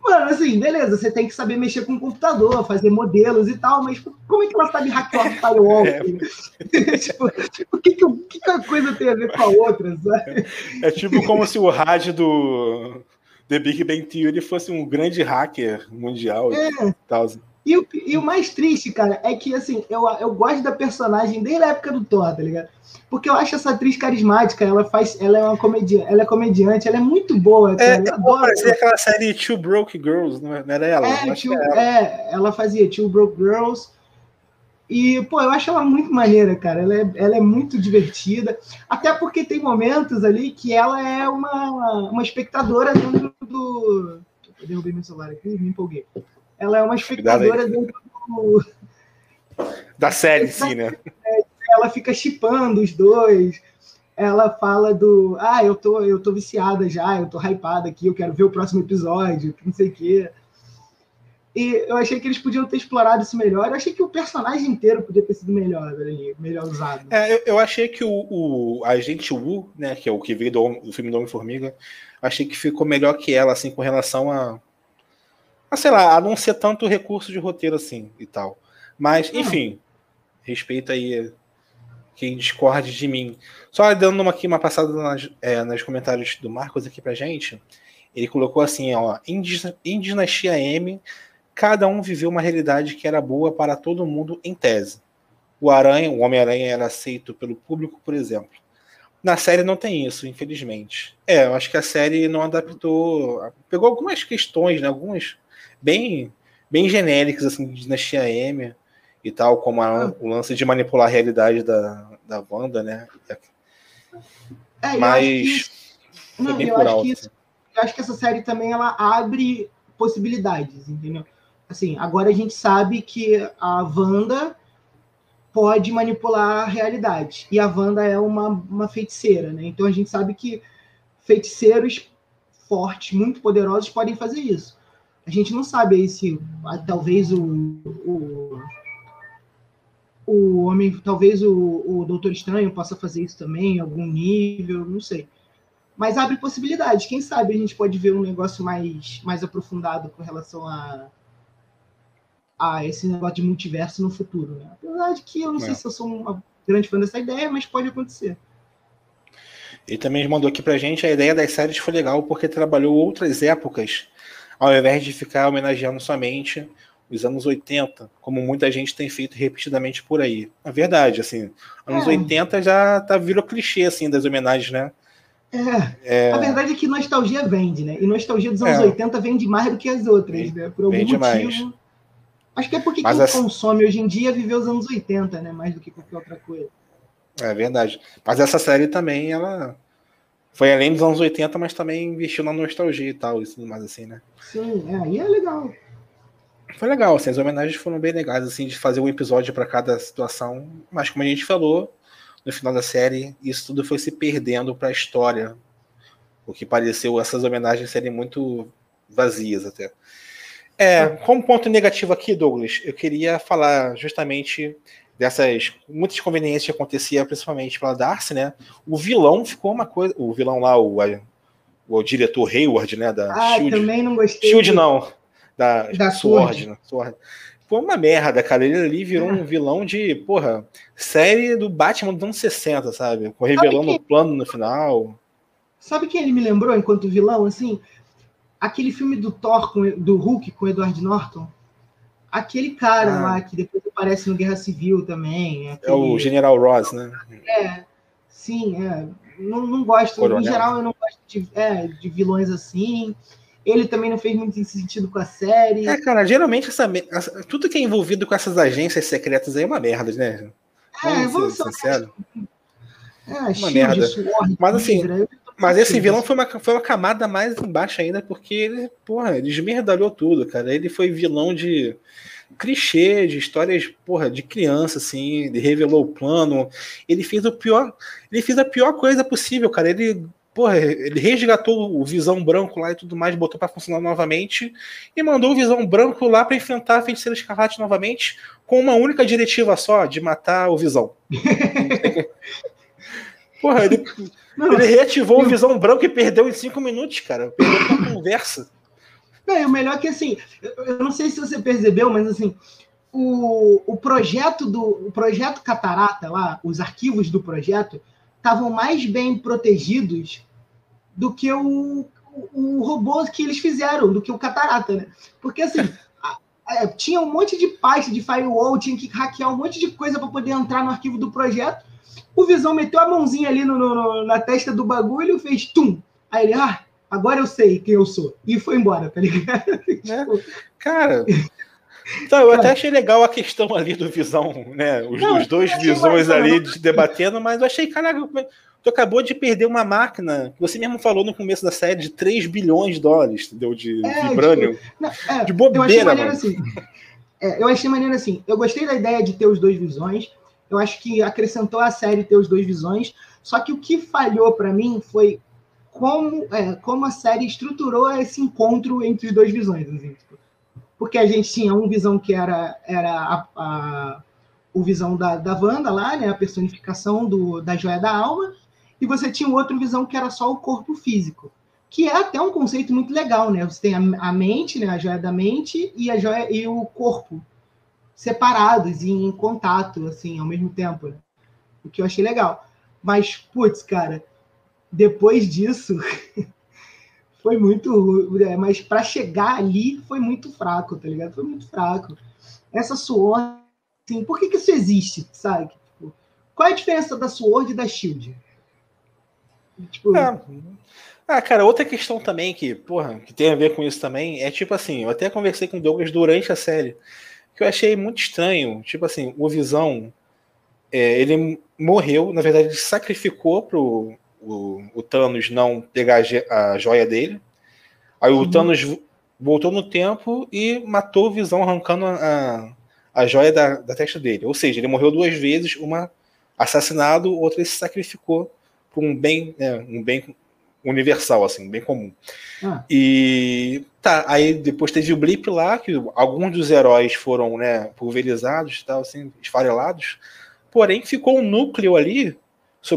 mano, assim, beleza, você tem que saber mexer com o computador, fazer modelos e tal, mas como é que ela sabe hackear o firewall? Tipo, o que a coisa tem a ver com a outra, sabe? É tipo como se o rádio do The Big Bang Theory fosse um grande hacker mundial. E o mais triste, cara, é que, assim, eu gosto da personagem desde a época do Thor, tá ligado? Porque eu acho essa atriz carismática, ela é comediante, ela é muito boa. Cara, eu adoro. Parecia aquela série Two Broke Girls, não era ela? Ela fazia Two Broke Girls. E, pô, eu acho ela muito maneira, cara. Ela é muito divertida. Até porque tem momentos ali que ela é uma espectadora dentro do... Eu derrubei meu celular aqui, me empolguei. Ela é uma espectadora dentro do... da série, sim, né? Ela fica shippando os dois. Ela fala do... eu tô viciada já, eu tô hypada aqui, eu quero ver o próximo episódio, não sei o quê. E eu achei que eles podiam ter explorado isso melhor. Eu achei que o personagem inteiro podia ter sido melhor usado. Eu achei que o Agente Wu, né, que é o que veio do filme do Homem-Formiga, achei que ficou melhor que ela, assim, com relação a... sei lá, a não ser tanto recurso de roteiro assim e tal. Mas, enfim, respeita aí quem discorde de mim. Só dando uma passada nos comentários do Marcos aqui pra gente, ele colocou assim, ó, em Dinastia M, cada um viveu uma realidade que era boa para todo mundo em tese. O Homem-Aranha era aceito pelo público, por exemplo. Na série não tem isso, infelizmente. Eu acho que a série não adaptou... Pegou algumas questões, né, algumas bem genéricas, assim, de Dinastia M e tal, como o lance de manipular a realidade da Wanda, né? Eu acho que essa série também, ela abre possibilidades, entendeu? Assim, agora a gente sabe que a Wanda pode manipular a realidade. E a Wanda é uma feiticeira, né? Então a gente sabe que feiticeiros fortes, muito poderosos, podem fazer isso. A gente não sabe aí se talvez o homem, talvez o Doutor Estranho possa fazer isso também, em algum nível, não sei. Mas abre possibilidades. Quem sabe a gente pode ver um negócio mais aprofundado com relação a esse negócio de multiverso no futuro, né? Apesar de que eu não sei se eu sou uma grande fã dessa ideia, mas pode acontecer. Ele também mandou aqui pra gente: a ideia das séries foi legal porque trabalhou outras épocas, ao invés de ficar homenageando somente os anos 80, como muita gente tem feito repetidamente por aí. Na verdade, assim, anos 80 já virou clichê, assim, das homenagens, né? A verdade é que nostalgia vende, né? E nostalgia dos anos 80 vende mais do que as outras, né? Por algum motivo. Mais. Acho que é porque quem consome hoje em dia viver os anos 80, né? Mais do que qualquer outra coisa. É verdade. Mas essa série também, ela foi além dos anos 80, mas também investiu na nostalgia e tal, isso mais assim, né? Sim, aí é legal. Foi legal, assim, as homenagens foram bem legais, assim, de fazer um episódio para cada situação. Mas como a gente falou, no final da série, isso tudo foi se perdendo para a história. O que pareceu essas homenagens serem muito vazias até. Como ponto negativo aqui, Douglas, eu queria falar justamente dessas muitas inconveniências que aconteciam, principalmente pela Darcy, né? O vilão ficou uma coisa... O vilão lá, o diretor Hayward, né? Da S.H.I.E.L.D. também não gostei. S.H.I.E.L.D. não. Da Sword, né? Sword. Foi uma merda, cara. Ele ali virou um vilão de, série do Batman dos anos 60, sabe? Revelando o plano no final. Sabe quem ele me lembrou enquanto vilão, assim? Aquele filme do Thor, do Hulk, com o Edward Norton. Aquele cara lá, que depois aparece no Guerra Civil também. Aquele... É o General Ross, né? Sim. Não gosto. Coronel. Em geral, eu não gosto de vilões assim. Ele também não fez muito sentido com a série. Cara, geralmente tudo que é envolvido com essas agências secretas aí é uma merda, né? Vamos ser sinceros. Uma merda. Sword, mas assim... Mas esse vilão foi uma camada mais embaixo ainda, porque ele, ele esmerdalhou tudo, cara. Ele foi vilão de clichê, de histórias, de criança, assim. Ele revelou o plano. Ele fez a pior coisa possível, cara. Ele, ele resgatou o Visão Branco lá e tudo mais, botou pra funcionar novamente e mandou o Visão Branco lá pra enfrentar a Feiticeira Escarlate novamente com uma única diretiva só, de matar o Visão. Ele reativou o Visão Branco e perdeu em 5 minutos, cara. Perdeu uma conversa. O melhor é que, assim, eu não sei se você percebeu, mas, assim, o projeto Catarata lá, os arquivos do projeto, estavam mais bem protegidos do que o robô que eles fizeram, do que o Catarata, né? Porque, assim, tinha um monte de pasta de firewall, tinha que hackear um monte de coisa para poder entrar no arquivo do projeto. O Visão meteu a mãozinha ali na testa do bagulho e fez tum. Aí ele, agora eu sei quem eu sou. E foi embora, tá ligado? Cara, então, eu até achei legal a questão ali do Visão, né? Os dois Visões ali debatendo, mas eu achei, caraca, tu acabou de perder uma máquina, você mesmo falou no começo da série, de 3 bilhões de dólares, entendeu? De vibrânio. De bobeira, eu achei maneiro assim. Eu gostei da ideia de ter os dois Visões. Eu acho que acrescentou a série ter os dois Visões, só que o que falhou para mim foi como a série estruturou esse encontro entre os dois Visões. Assim, porque a gente tinha um Visão que era o Visão da Wanda lá, né, a personificação da joia da alma, e você tinha um outro Visão que era só o corpo físico, que é até um conceito muito legal, né? Você tem a mente, né, a joia da mente, e o corpo separados e em contato, assim, ao mesmo tempo, né? O que eu achei legal. Mas, putz, cara, depois disso, foi muito... Mas pra chegar ali, foi muito fraco, tá ligado? Foi muito fraco. Essa Sword, assim, por que isso existe, sabe? Tipo, qual é a diferença da Sword e da S.H.I.E.L.D.? Tipo... Ah, cara, outra questão também que, porra, que tem a ver com isso também, é tipo assim, eu até conversei com o Douglas durante a série, que eu achei muito estranho, tipo assim, o Visão, ele morreu, na verdade ele sacrificou pro o Thanos não pegar a joia dele, aí o Thanos voltou no tempo e matou o Visão arrancando a joia da testa dele, ou seja, ele morreu duas vezes, uma assassinado, outra ele se sacrificou por um bem universal, assim, bem comum. E tá, aí depois teve o blip lá, que alguns dos heróis foram, né, pulverizados, tal, assim, esfarelados, porém ficou um núcleo ali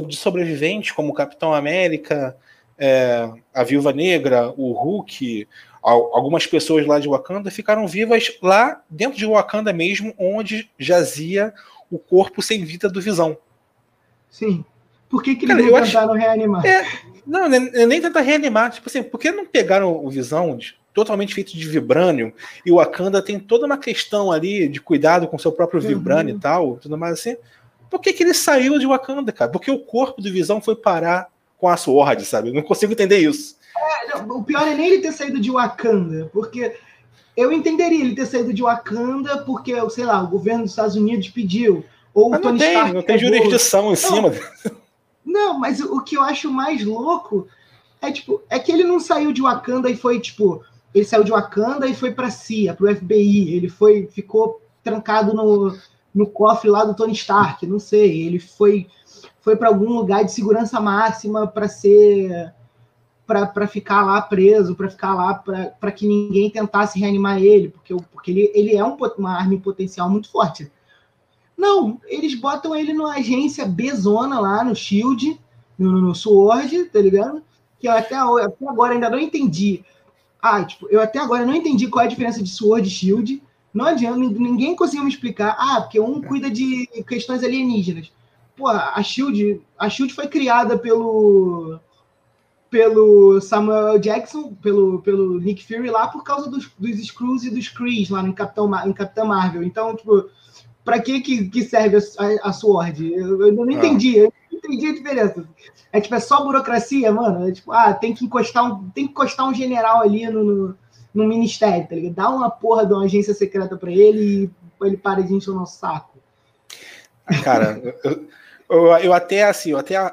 de sobreviventes, como o Capitão América, a Viúva Negra, o Hulk, algumas pessoas lá de Wakanda ficaram vivas lá dentro de Wakanda mesmo, onde jazia o corpo sem vida do Visão. Sim. Por que eles não tentaram reanimar? Não, nem tentar reanimar. Tipo assim, por que não pegaram o Visão totalmente feito de vibrânio? E o Wakanda tem toda uma questão ali de cuidado com seu próprio vibrânio e tal, tudo mais assim. Por que ele saiu de Wakanda, cara? Porque o corpo do Visão foi parar com a Sword, sabe? Eu não consigo entender isso. O pior é nem ele ter saído de Wakanda, porque eu entenderia ele ter saído de Wakanda porque, sei lá, o governo dos Estados Unidos pediu. Ou mas o Tony Stark não tem jurisdição em cima. Não, mas o que eu acho mais louco é, tipo, é que ele não saiu de Wakanda e foi, tipo... Ele saiu de Wakanda e foi pra CIA, pro FBI. Ele foi, ficou trancado no cofre lá do Tony Stark, não sei. Ele foi pra algum lugar de segurança máxima pra ser... Pra ficar lá preso, pra ficar lá... Pra que ninguém tentasse reanimar ele, porque ele é uma arma em potencial muito forte. Não, eles botam ele numa agência bezona lá no S.H.I.E.L.D., no Sword, tá ligado? Que eu até agora ainda não entendi. Eu até agora não entendi qual é a diferença de Sword e S.H.I.E.L.D. Não adianta, ninguém conseguiu me explicar. Porque um cuida de questões alienígenas. Pô, a S.H.I.E.L.D. foi criada pelo Samuel Jackson, pelo Nick Fury lá, por causa dos Skrulls e dos Krees lá no Capitão Marvel. Então, tipo... Pra que serve a Sword? Eu não entendi, eu não entendi a diferença. É tipo, é só burocracia, mano? É tipo, tem que encostar um general ali no ministério, tá ligado? Dá uma porra de uma agência secreta pra ele e ele para de encher o nosso saco. Cara,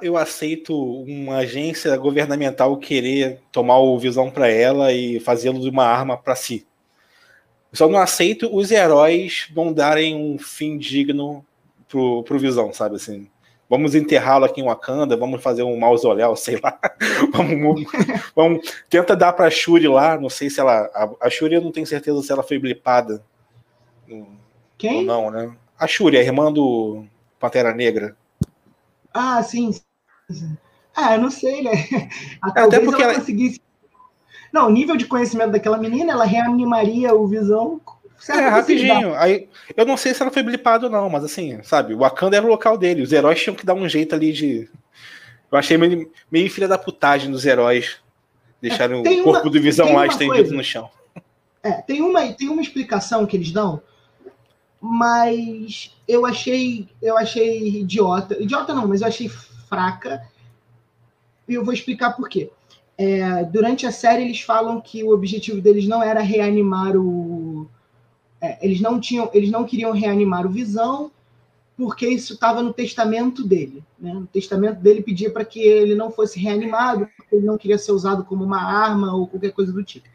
eu aceito uma agência governamental querer tomar o Visão pra ela e fazê-lo de uma arma pra si. Eu só não aceito os heróis não darem um fim digno pro Visão, sabe? Assim, vamos enterrá-lo aqui em Wakanda, vamos fazer um mausoléu, sei lá. Tenta dar pra Shuri lá, não sei se ela... A Shuri eu não tenho certeza se ela foi blipada. Quem? Ou não, né? A Shuri, a irmã do Pantera Negra. Sim. Eu não sei, né? Até porque ela conseguisse... Não, o nível de conhecimento daquela menina, ela reanimaria o Visão. Rapidinho. Aí, eu não sei se ela foi blipada ou não, mas assim, sabe? O Wakanda era o local dele. Os heróis tinham que dar um jeito ali de... Eu achei meio filha da putagem dos heróis deixarem o corpo do Visão lá estendido no chão. Tem uma explicação que eles dão, mas eu achei idiota. Idiota não, mas eu achei fraca. E eu vou explicar por quê. Durante a série eles falam que o objetivo deles não era reanimar o... eles não queriam reanimar o Visão porque isso estava no testamento dele, né? O testamento dele pedia para que ele não fosse reanimado, porque ele não queria ser usado como uma arma ou qualquer coisa do tipo.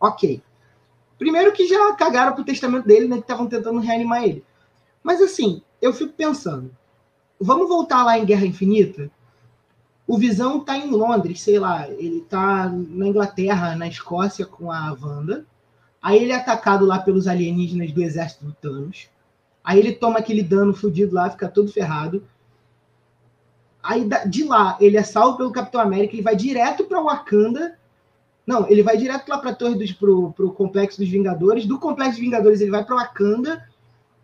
Ok. Primeiro que já cagaram pro testamento dele, né? Que estavam tentando reanimar ele. Mas assim, eu fico pensando, vamos voltar lá em Guerra Infinita? O Visão tá em Londres, sei lá, ele tá na Inglaterra, na Escócia, com a Wanda. Aí ele é atacado lá pelos alienígenas do exército do Thanos. Aí ele toma aquele dano fudido lá, fica todo ferrado. Aí de lá, ele é salvo pelo Capitão América, ele vai direto pra Wakanda. Não, ele vai direto lá pra pro Complexo dos Vingadores. Do Complexo dos Vingadores ele vai pra Wakanda.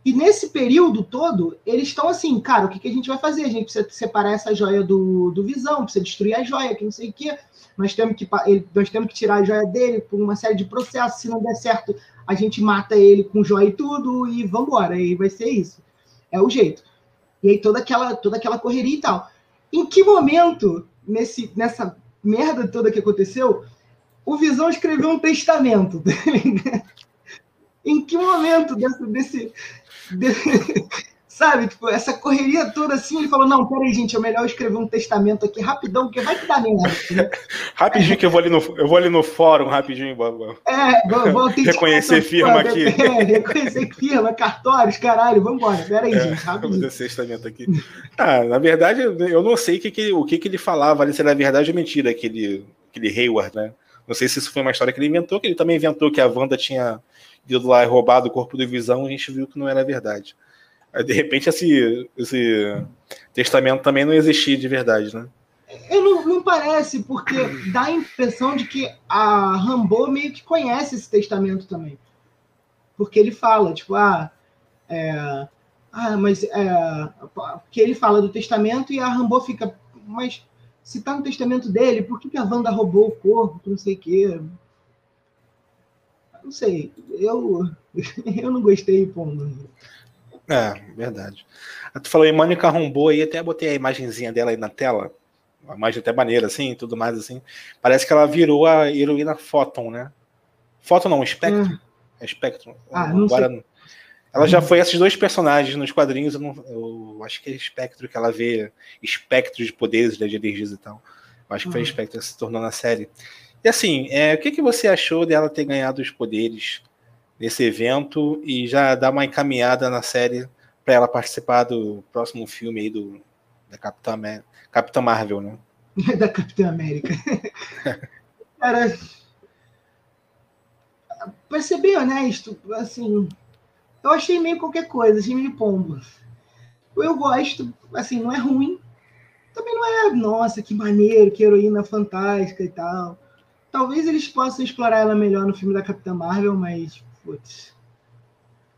E nesse período todo, eles estão assim, cara, o que a gente vai fazer? A gente precisa separar essa joia do Visão, precisa destruir a joia, que não sei o quê. Nós temos que tirar a joia dele por uma série de processos. Se não der certo, a gente mata ele com joia e tudo e vambora. E vai ser isso. É o jeito. E aí toda aquela correria e tal. Em que momento, nessa merda toda que aconteceu, o Visão escreveu um testamento. Tá ligado? Em que momento sabe, tipo, essa correria toda assim, ele falou, não, peraí, gente, é melhor eu escrever um testamento aqui rapidão, porque vai que dá merda. Rapidinho que eu vou ali no fórum, rapidinho. Vou reconhecer firma aqui. Reconhecer firma, cartórios, caralho, vambora, peraí, gente, rapidinho. Vou fazer esse testamento aqui. Ah, na verdade, eu não sei o que ele falava ali, se era verdade ou mentira, aquele Hayward, né? Não sei se isso foi uma história que ele inventou, que ele também inventou que a Wanda tinha ido lá e roubado o corpo do Visão, a gente viu que não era verdade. Aí, de repente, esse testamento também não existia de verdade, né? Não parece, porque dá a impressão de que a Rambeau meio que conhece esse testamento também. Porque ele fala, tipo, porque ele fala do testamento e a Rambeau fica, mas se tá no testamento dele, por que a Wanda roubou o corpo, não sei o quê? Não sei, eu não gostei, pô. É, verdade. Tu falou aí, Mônica Rambeau aí, até botei a imagenzinha dela aí na tela, uma imagem até maneira, assim, tudo mais, assim. Parece que ela virou a heroína Fóton, né? Fóton não, Espectro. É Espectro. Agora, ela já foi esses dois personagens nos quadrinhos, eu acho que é Espectro que ela vê, espectros de poderes, de energias e tal. Eu acho que foi Espectro que se tornou na série. E assim, o que você achou dela ter ganhado os poderes nesse evento e já dar uma encaminhada na série para ela participar do próximo filme aí da Capitã Marvel, né? Da Capitã América. Cara, pra ser bem honesto, assim, eu achei meio qualquer coisa, assim, meio pombo. Eu gosto, assim, não é ruim. Também não é, nossa, que maneiro, que heroína fantástica e tal. Talvez eles possam explorar ela melhor no filme da Capitã Marvel, mas, putz,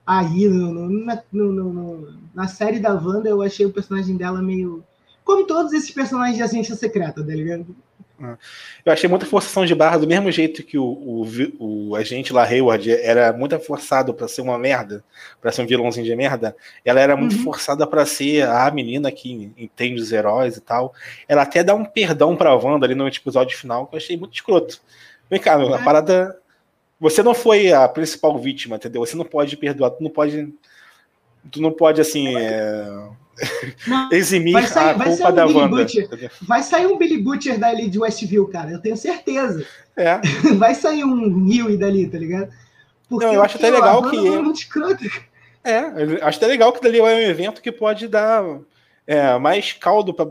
aí na série da Wanda eu achei o personagem dela meio... Como todos esses personagens de agência secreta, tá ligado? Eu achei muita forçação de barra, do mesmo jeito que o agente lá, Hayward, era muito forçado pra ser uma merda, pra ser um vilãozinho de merda, ela era muito forçada pra ser a menina que entende os heróis e tal. Ela até dá um perdão pra Wanda ali no episódio final, que eu achei muito escroto. Vem cá, a parada... Você não foi a principal vítima, entendeu? Você não pode perdoar, tu não pode assim... Não, eximir a culpa da Wanda. Vai sair um Billy Butcher dali de Westview, cara, eu tenho certeza. É. Vai sair um Huey dali, tá ligado? Porque não, eu acho até legal que... acho até legal que dali é um evento que pode dar mais caldo pra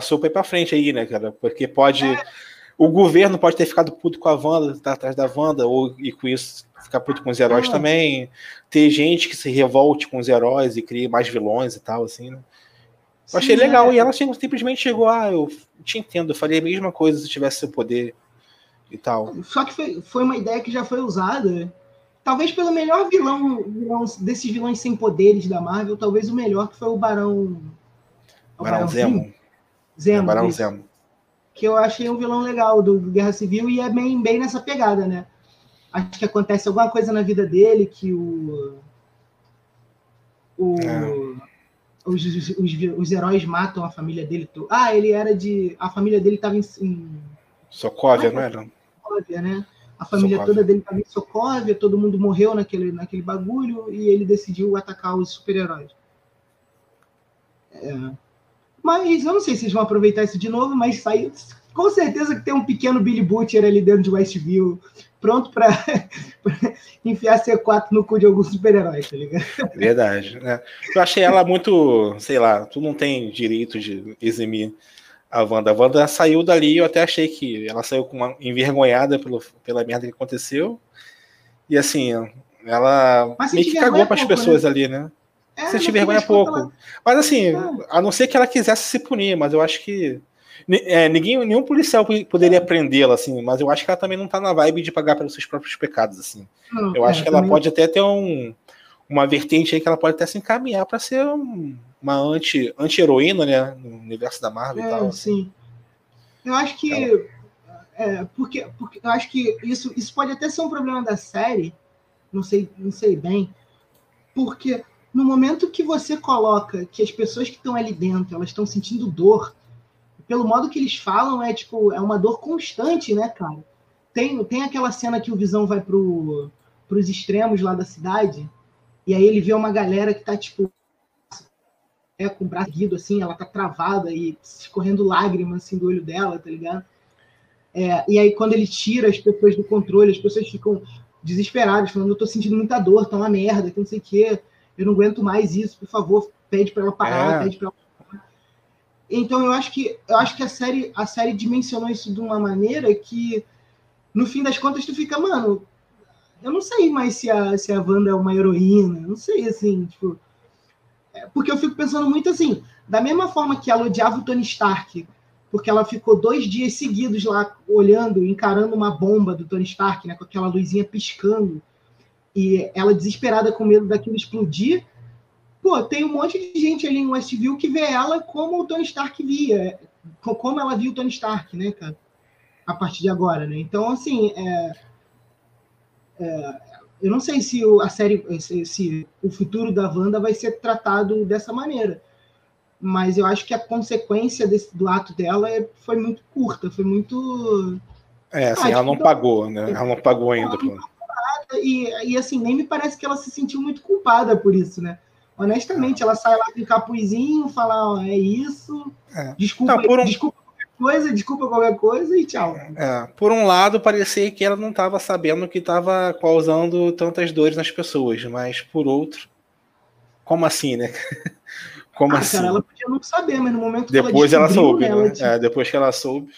sopa aí pra frente aí, né, cara? Porque pode... O governo pode ter ficado puto com a Wanda, tá atrás da Wanda, e com isso ficar puto com os heróis também. Ter gente que se revolte com os heróis e crie mais vilões e tal, assim, né? Eu achei legal. E ela simplesmente chegou, eu te entendo, eu faria a mesma coisa se tivesse seu poder e tal. Só que foi uma ideia que já foi usada, talvez pelo melhor vilão desses vilões sem poderes da Marvel, talvez o melhor, que foi o Barão... Barão Zemo. Barão Zemo. Que eu achei um vilão legal do Guerra Civil, e é bem nessa pegada, né? Acho que acontece alguma coisa na vida dele que os heróis matam a família dele. Ele era de... A família dele estava em Sokovia, não era? Sokovia, né? A família toda dele estava em Sokovia, todo mundo morreu naquele bagulho, e ele decidiu atacar os super-heróis. Mas eu não sei se eles vão aproveitar isso de novo, mas saiu. Com certeza que tem um pequeno Billy Butcher ali dentro de Westview, pronto pra enfiar C4 no cu de algum super-herói, tá ligado? Verdade, né? Eu achei ela muito, sei lá, tu não tem direito de eximir a Wanda. A Wanda saiu dali, eu até achei que ela saiu envergonhada pela merda que aconteceu. E assim, ela meio que cagou pras pessoas, né? Ali, né? Você te vergonha pouco. Mas assim, a não ser que ela quisesse se punir, mas eu acho que nenhum policial poderia prendê-la, assim, mas eu acho que ela também não tá na vibe de pagar pelos seus próprios pecados, assim. Não, eu acho que ela também pode até ter uma vertente aí que ela pode até se encaminhar para ser uma anti-heroína, né, no universo da Marvel e tal. Assim. Sim. Eu acho que porque eu acho que isso pode até ser um problema da série, não sei bem, porque no momento que você coloca que as pessoas que estão ali dentro, elas estão sentindo dor, pelo modo que eles falam, é tipo, é uma dor constante, né, cara? Tem aquela cena que o Visão vai pros extremos lá da cidade, e aí ele vê uma galera que tá, tipo, com o braço erguido, assim, ela tá travada e escorrendo lágrimas, assim, do olho dela, tá ligado? E aí, quando ele tira as pessoas do controle, as pessoas ficam desesperadas, falando, eu tô sentindo muita dor, tá uma merda, que não sei o quê, eu não aguento mais isso, por favor, pede pra ela parar, pede pra ela... Então, eu acho que a série dimensionou isso de uma maneira que, no fim das contas, tu fica, mano, eu não sei mais se a Wanda é uma heroína, não sei, assim, tipo... Porque eu fico pensando muito assim, da mesma forma que ela odiava o Tony Stark, porque ela ficou 2 dias seguidos lá, olhando, encarando uma bomba do Tony Stark, né, com aquela luzinha piscando, e ela desesperada com medo daquilo explodir, pô, tem um monte de gente ali em Westview que vê ela como o Tony Stark via, como ela viu o Tony Stark, né, cara, a partir de agora, né, então, assim, eu não sei se a série, se o futuro da Wanda vai ser tratado dessa maneira, mas eu acho que a consequência do ato dela foi muito curta, foi muito... assim, ela não pagou, né? Ela não pagou ainda. E, assim, nem me parece que ela se sentiu muito culpada por isso, né? Honestamente, ela sai lá com um capuzinho, fala, ó, é isso, desculpa qualquer coisa e tchau. Por um lado, parecia que ela não estava sabendo que estava causando tantas dores nas pessoas, mas por outro, como assim, né? Como assim? Cara, ela podia não saber, mas no momento depois que ela soube, né? Ela, tipo... depois que ela soube.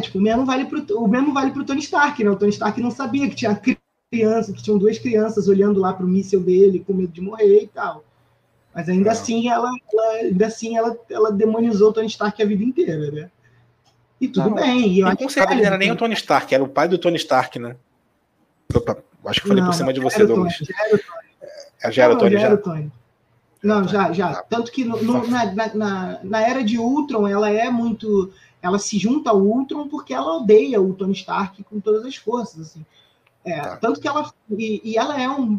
Tipo, o mesmo vale pro Tony Stark, né? O Tony Stark não sabia que tinha criança, que tinham 2 crianças olhando lá pro míssil dele com medo de morrer e tal. Mas ainda assim ela demonizou o Tony Stark a vida inteira, né? E tudo bem. E eu acho que não era nem o Tony Stark, era o pai do Tony Stark, né? Opa, acho que falei por cima de você, Douglas. Já era o Tony. Já era o Tony. Tanto que na era de Ultron, ela é muito... Ela se junta ao Ultron porque ela odeia o Tony Stark com todas as forças, assim. Tanto que ela... E ela é um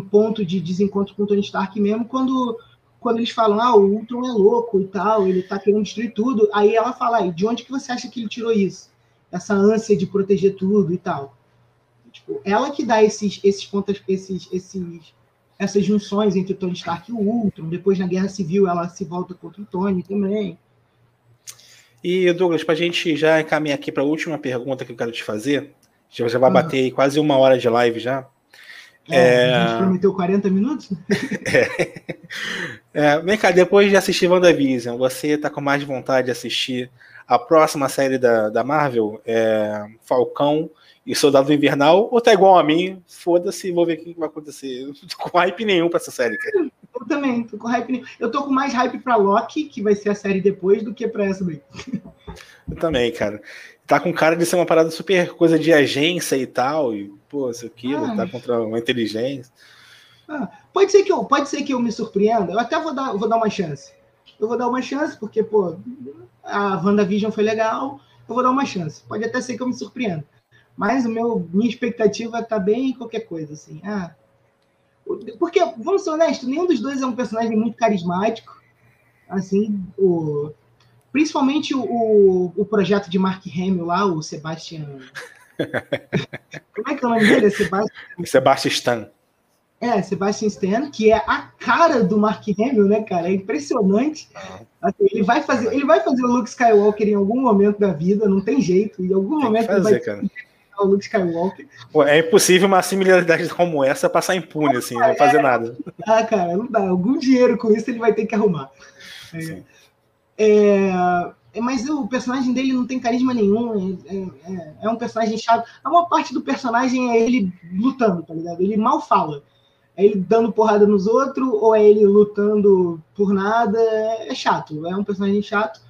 ponto de desencontro com o Tony Stark mesmo, quando eles falam, o Ultron é louco e tal, ele tá querendo destruir tudo, aí ela fala, de onde que você acha que ele tirou isso? Essa ânsia de proteger tudo e tal. Tipo, ela que dá essas junções entre o Tony Stark e o Ultron, depois na Guerra Civil ela se volta contra o Tony também. E, Douglas, pra gente já encaminhar aqui pra última pergunta que eu quero te fazer, já vai bater aí quase 1 hora de live já. A gente prometeu 40 minutos? Vem cá, depois de assistir WandaVision, você tá com mais vontade de assistir a próxima série da Marvel, Falcão e Soldado Invernal, ou tá igual a mim? Foda-se, vou ver o que vai acontecer. Não tô com hype nenhum pra essa série, cara. Eu também, tô com hype nenhum. Eu tô com mais hype pra Loki, que vai ser a série depois, do que pra essa daí. Eu também, cara. Tá com cara de ser uma parada super coisa de agência e tal, e pô, sei o que, tá contra uma inteligência. Pode ser que eu me surpreenda, eu até vou dar uma chance. Eu vou dar uma chance, porque, pô, a WandaVision foi legal, eu vou dar uma chance. Pode até ser que eu me surpreenda. Mas minha expectativa tá bem em qualquer coisa, assim. Porque, vamos ser honestos, nenhum dos dois é um personagem muito carismático. Assim, principalmente o projeto de Mark Hamill lá, o Sebastian... Como é que é o nome dele? Sebastian Stan. Sebastian Stan, que é a cara do Mark Hamill, né, cara? É impressionante. Assim, ele vai fazer o Luke Skywalker em algum momento da vida, não tem jeito. Em algum momento ele vai o Luke Skywalker. É impossível uma similaridade como essa passar impune, assim, não fazer nada. Cara, não dá. Algum dinheiro com isso ele vai ter que arrumar. Mas o personagem dele não tem carisma nenhum, é um personagem chato. A maior parte do personagem é ele lutando, tá ligado? Ele mal fala. É ele dando porrada nos outros, ou é ele lutando por nada. É chato, é um personagem chato.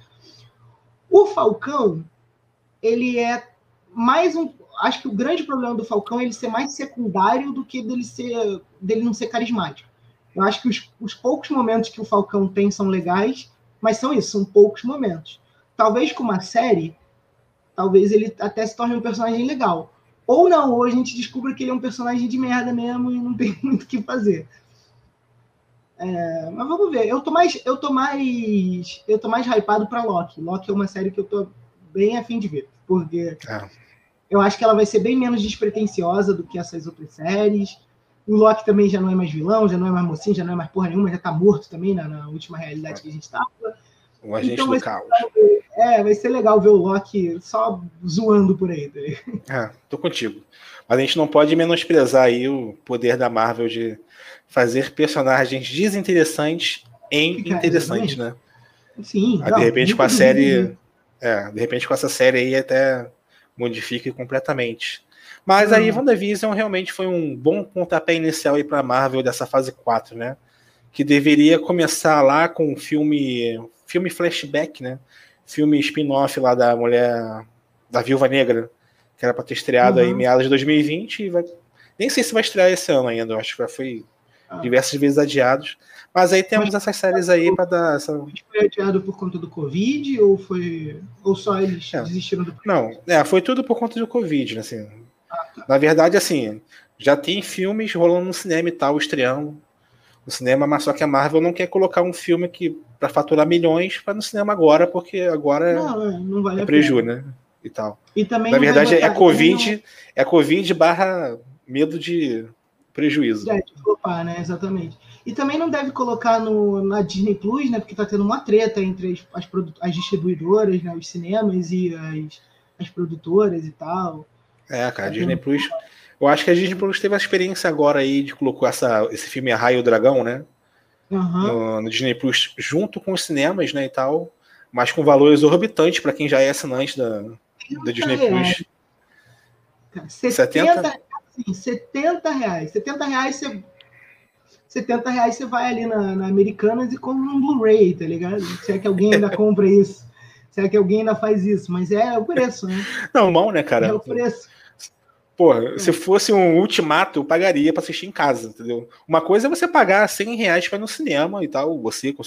O Falcão, ele é mais um... Acho que o grande problema do Falcão é ele ser mais secundário do que dele não ser carismático. Eu acho que os poucos momentos que o Falcão tem são legais, mas são poucos momentos. Talvez com uma série, talvez ele até se torne um personagem legal. Ou não, ou a gente descubra que ele é um personagem de merda mesmo e não tem muito o que fazer. É, mas vamos ver. Eu tô mais hypado pra Loki. Loki é uma série que eu tô bem afim de ver, porque eu acho que ela vai ser bem menos despretensiosa do que essas outras séries. O Loki também já não é mais vilão, já não é mais mocinho, já não é mais porra nenhuma, já tá morto também na última realidade que a gente tava. O agente do caos. Vai ser legal ver o Loki só zoando por aí. Tô contigo. Mas a gente não pode menosprezar aí o poder da Marvel de fazer personagens desinteressantes em interessantes, né? Sim. Mas, de repente com a série... de repente com essa série aí até modifica completamente. Mas aí WandaVision realmente foi um bom pontapé inicial aí pra Marvel dessa fase 4, né? Que deveria começar lá com um filme flashback, né? Filme spin-off lá da mulher, da Viúva Negra, que era pra ter estreado aí em meados de 2020 e vai... Nem sei se vai estrear esse ano ainda, eu acho que já foi diversas vezes adiados. Mas aí temos essas séries aí para dar essa... Foi adiado por conta do Covid ou foi... Ou só eles desistiram do... Não, foi tudo por conta do Covid, né? Assim, na verdade, assim, já tem filmes rolando no cinema e tal, estreando no cinema, mas só que a Marvel não quer colocar um filme que para faturar milhões para no cinema agora, porque agora não vale é preju, né? E tal. E também na verdade, é Covid barra medo de prejuízo. É, de flopar, né? Exatamente. E também não deve colocar na Disney Plus, né? Porque tá tendo uma treta entre as distribuidoras, né? Os cinemas e as produtoras e tal. Cara, a Disney Plus... Eu acho que a Disney Plus teve a experiência agora aí de colocar esse filme A Raio e o Dragão, né? No Disney Plus, junto com os cinemas, né, e tal. Mas com valores exorbitantes para quem já é assinante da Disney Plus. Cara, 70 reais. R$70 você vai ali na Americanas e compra um Blu-ray, tá ligado? Se é que alguém ainda compra isso. Será que alguém ainda faz isso? Mas é o preço, né? Não, mal, né, cara? É o preço. Porra, se fosse um Ultimato, eu pagaria pra assistir em casa, entendeu? Uma coisa é você pagar R$100 pra ir no cinema e tal, você com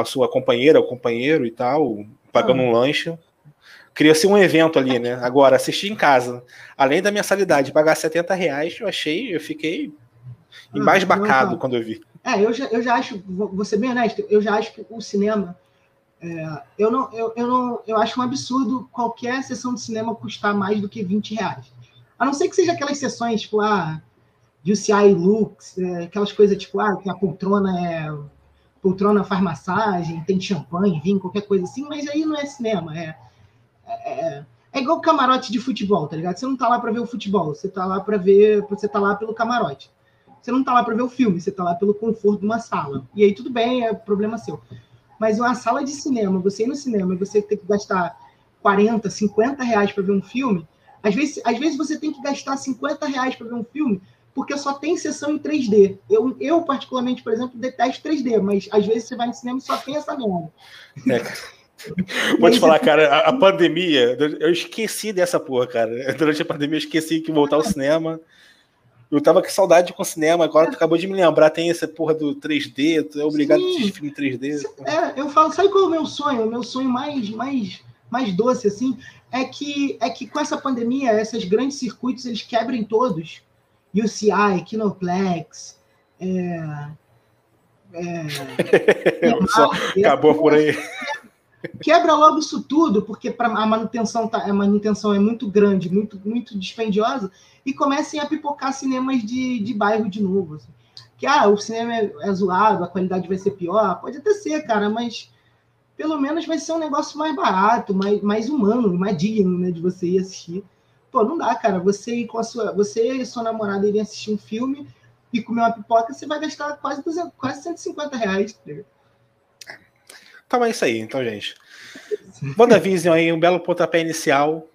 a sua companheira ou companheiro e tal, pagando um lanche. Cria-se um evento ali, né? Agora, assistir em casa, além da mensalidade, pagar R$70, eu fiquei embasbacado quando eu vi. Eu já acho, vou ser bem honesto, eu já acho que o cinema... Eu acho um absurdo qualquer sessão de cinema custar mais do que R$20. A não ser que seja aquelas sessões, tipo, UCI Lux, aquelas coisas, tipo, que a poltrona faz massagem, tem champanhe, vinho, qualquer coisa assim, mas aí não é cinema, é igual camarote de futebol, tá ligado? Você não tá lá pra ver o futebol, você tá lá pelo camarote. Você não tá lá pra ver o filme, você tá lá pelo conforto de uma sala. E aí tudo bem, é problema seu. Mas uma sala de cinema, você ir no cinema e você ter que gastar R$40, R$50 para ver um filme, às vezes você tem que gastar R$50 para ver um filme, porque só tem sessão em 3D. Eu particularmente, por exemplo, detesto 3D, mas às vezes você vai no cinema e só tem essa merda. Vou te falar, cara, a pandemia, eu esqueci dessa porra, cara. Durante a pandemia eu esqueci que voltar ao cinema. Eu tava com saudade com o cinema, agora tu acabou de me lembrar, tem essa porra do 3D, tu é obrigado a assistir filme 3D. Eu falo, sabe qual é o meu sonho? O meu sonho mais doce, assim, é que com essa pandemia, esses grandes circuitos, eles quebrem todos. UCI, Kinoplex, acabou por aí. Quebra logo isso tudo, porque a manutenção é muito grande, muito, muito dispendiosa, e comecem a pipocar cinemas de bairro de novo. Assim. Que o cinema é zoado, a qualidade vai ser pior, pode até ser, cara, mas pelo menos vai ser um negócio mais barato, mais humano, mais digno, né, de você ir assistir. Pô, não dá, cara, você e sua namorada irem assistir um filme e comer uma pipoca, você vai gastar quase R$150. Então é isso aí, então, gente. WandaVision aí, um belo pontapé inicial.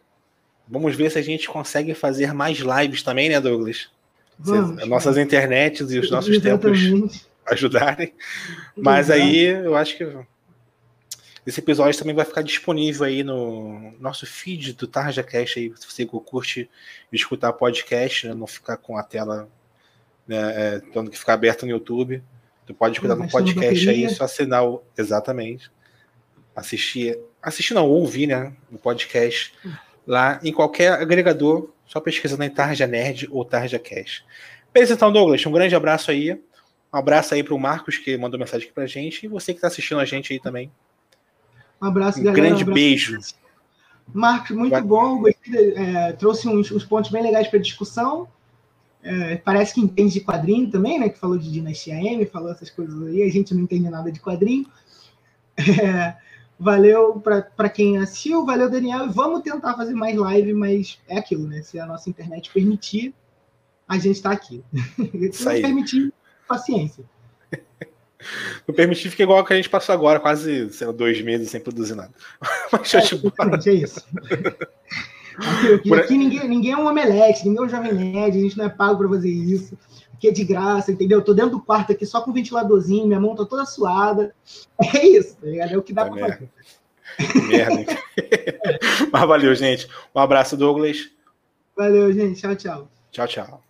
Vamos ver se a gente consegue fazer mais lives também, né, Douglas? Vamos, as nossas internets e os nossos tempos ajudarem. Mas aí, eu acho que esse episódio também vai ficar disponível aí no nosso feed do TarjaCast, aí, se você curte escutar podcast, né, não ficar com a tela, né, tendo que ficar aberta no YouTube. Tu pode escutar no podcast aí, só assinar exatamente. Assistir não, ouvir, né? O podcast lá em qualquer agregador, só pesquisando em Tarja Nerd ou Tarja Cast. Beleza, então, Douglas, um grande abraço aí. Um abraço aí pro Marcos, que mandou mensagem aqui pra gente, e você que tá assistindo a gente aí também. Um abraço, galera. Grande um abraço. Beijo. Marcos, muito bom. Gostei, trouxe uns pontos bem legais para discussão. Parece que entende de quadrinho também, né? Que falou de Dinastia M, falou essas coisas aí. A gente não entende nada de quadrinho. Valeu para quem assistiu. Valeu, Daniel. Vamos tentar fazer mais live, mas é aquilo, né? Se a nossa internet permitir, a gente está aqui. Se não permitir, paciência. Não permitir, fica igual que a gente passou agora, quase sei lá, 2 meses sem produzir nada. Mas é isso. Aqui ninguém é um omelete, ninguém é um jovem nerd, a gente não é pago para fazer isso. Aqui é de graça, entendeu? Tô dentro do quarto aqui só com um ventiladorzinho, minha mão tá toda suada. É isso, tá ligado? É o que dá para fazer. Merda. Mas valeu, gente. Um abraço, Douglas. Valeu, gente. Tchau, tchau. Tchau, tchau.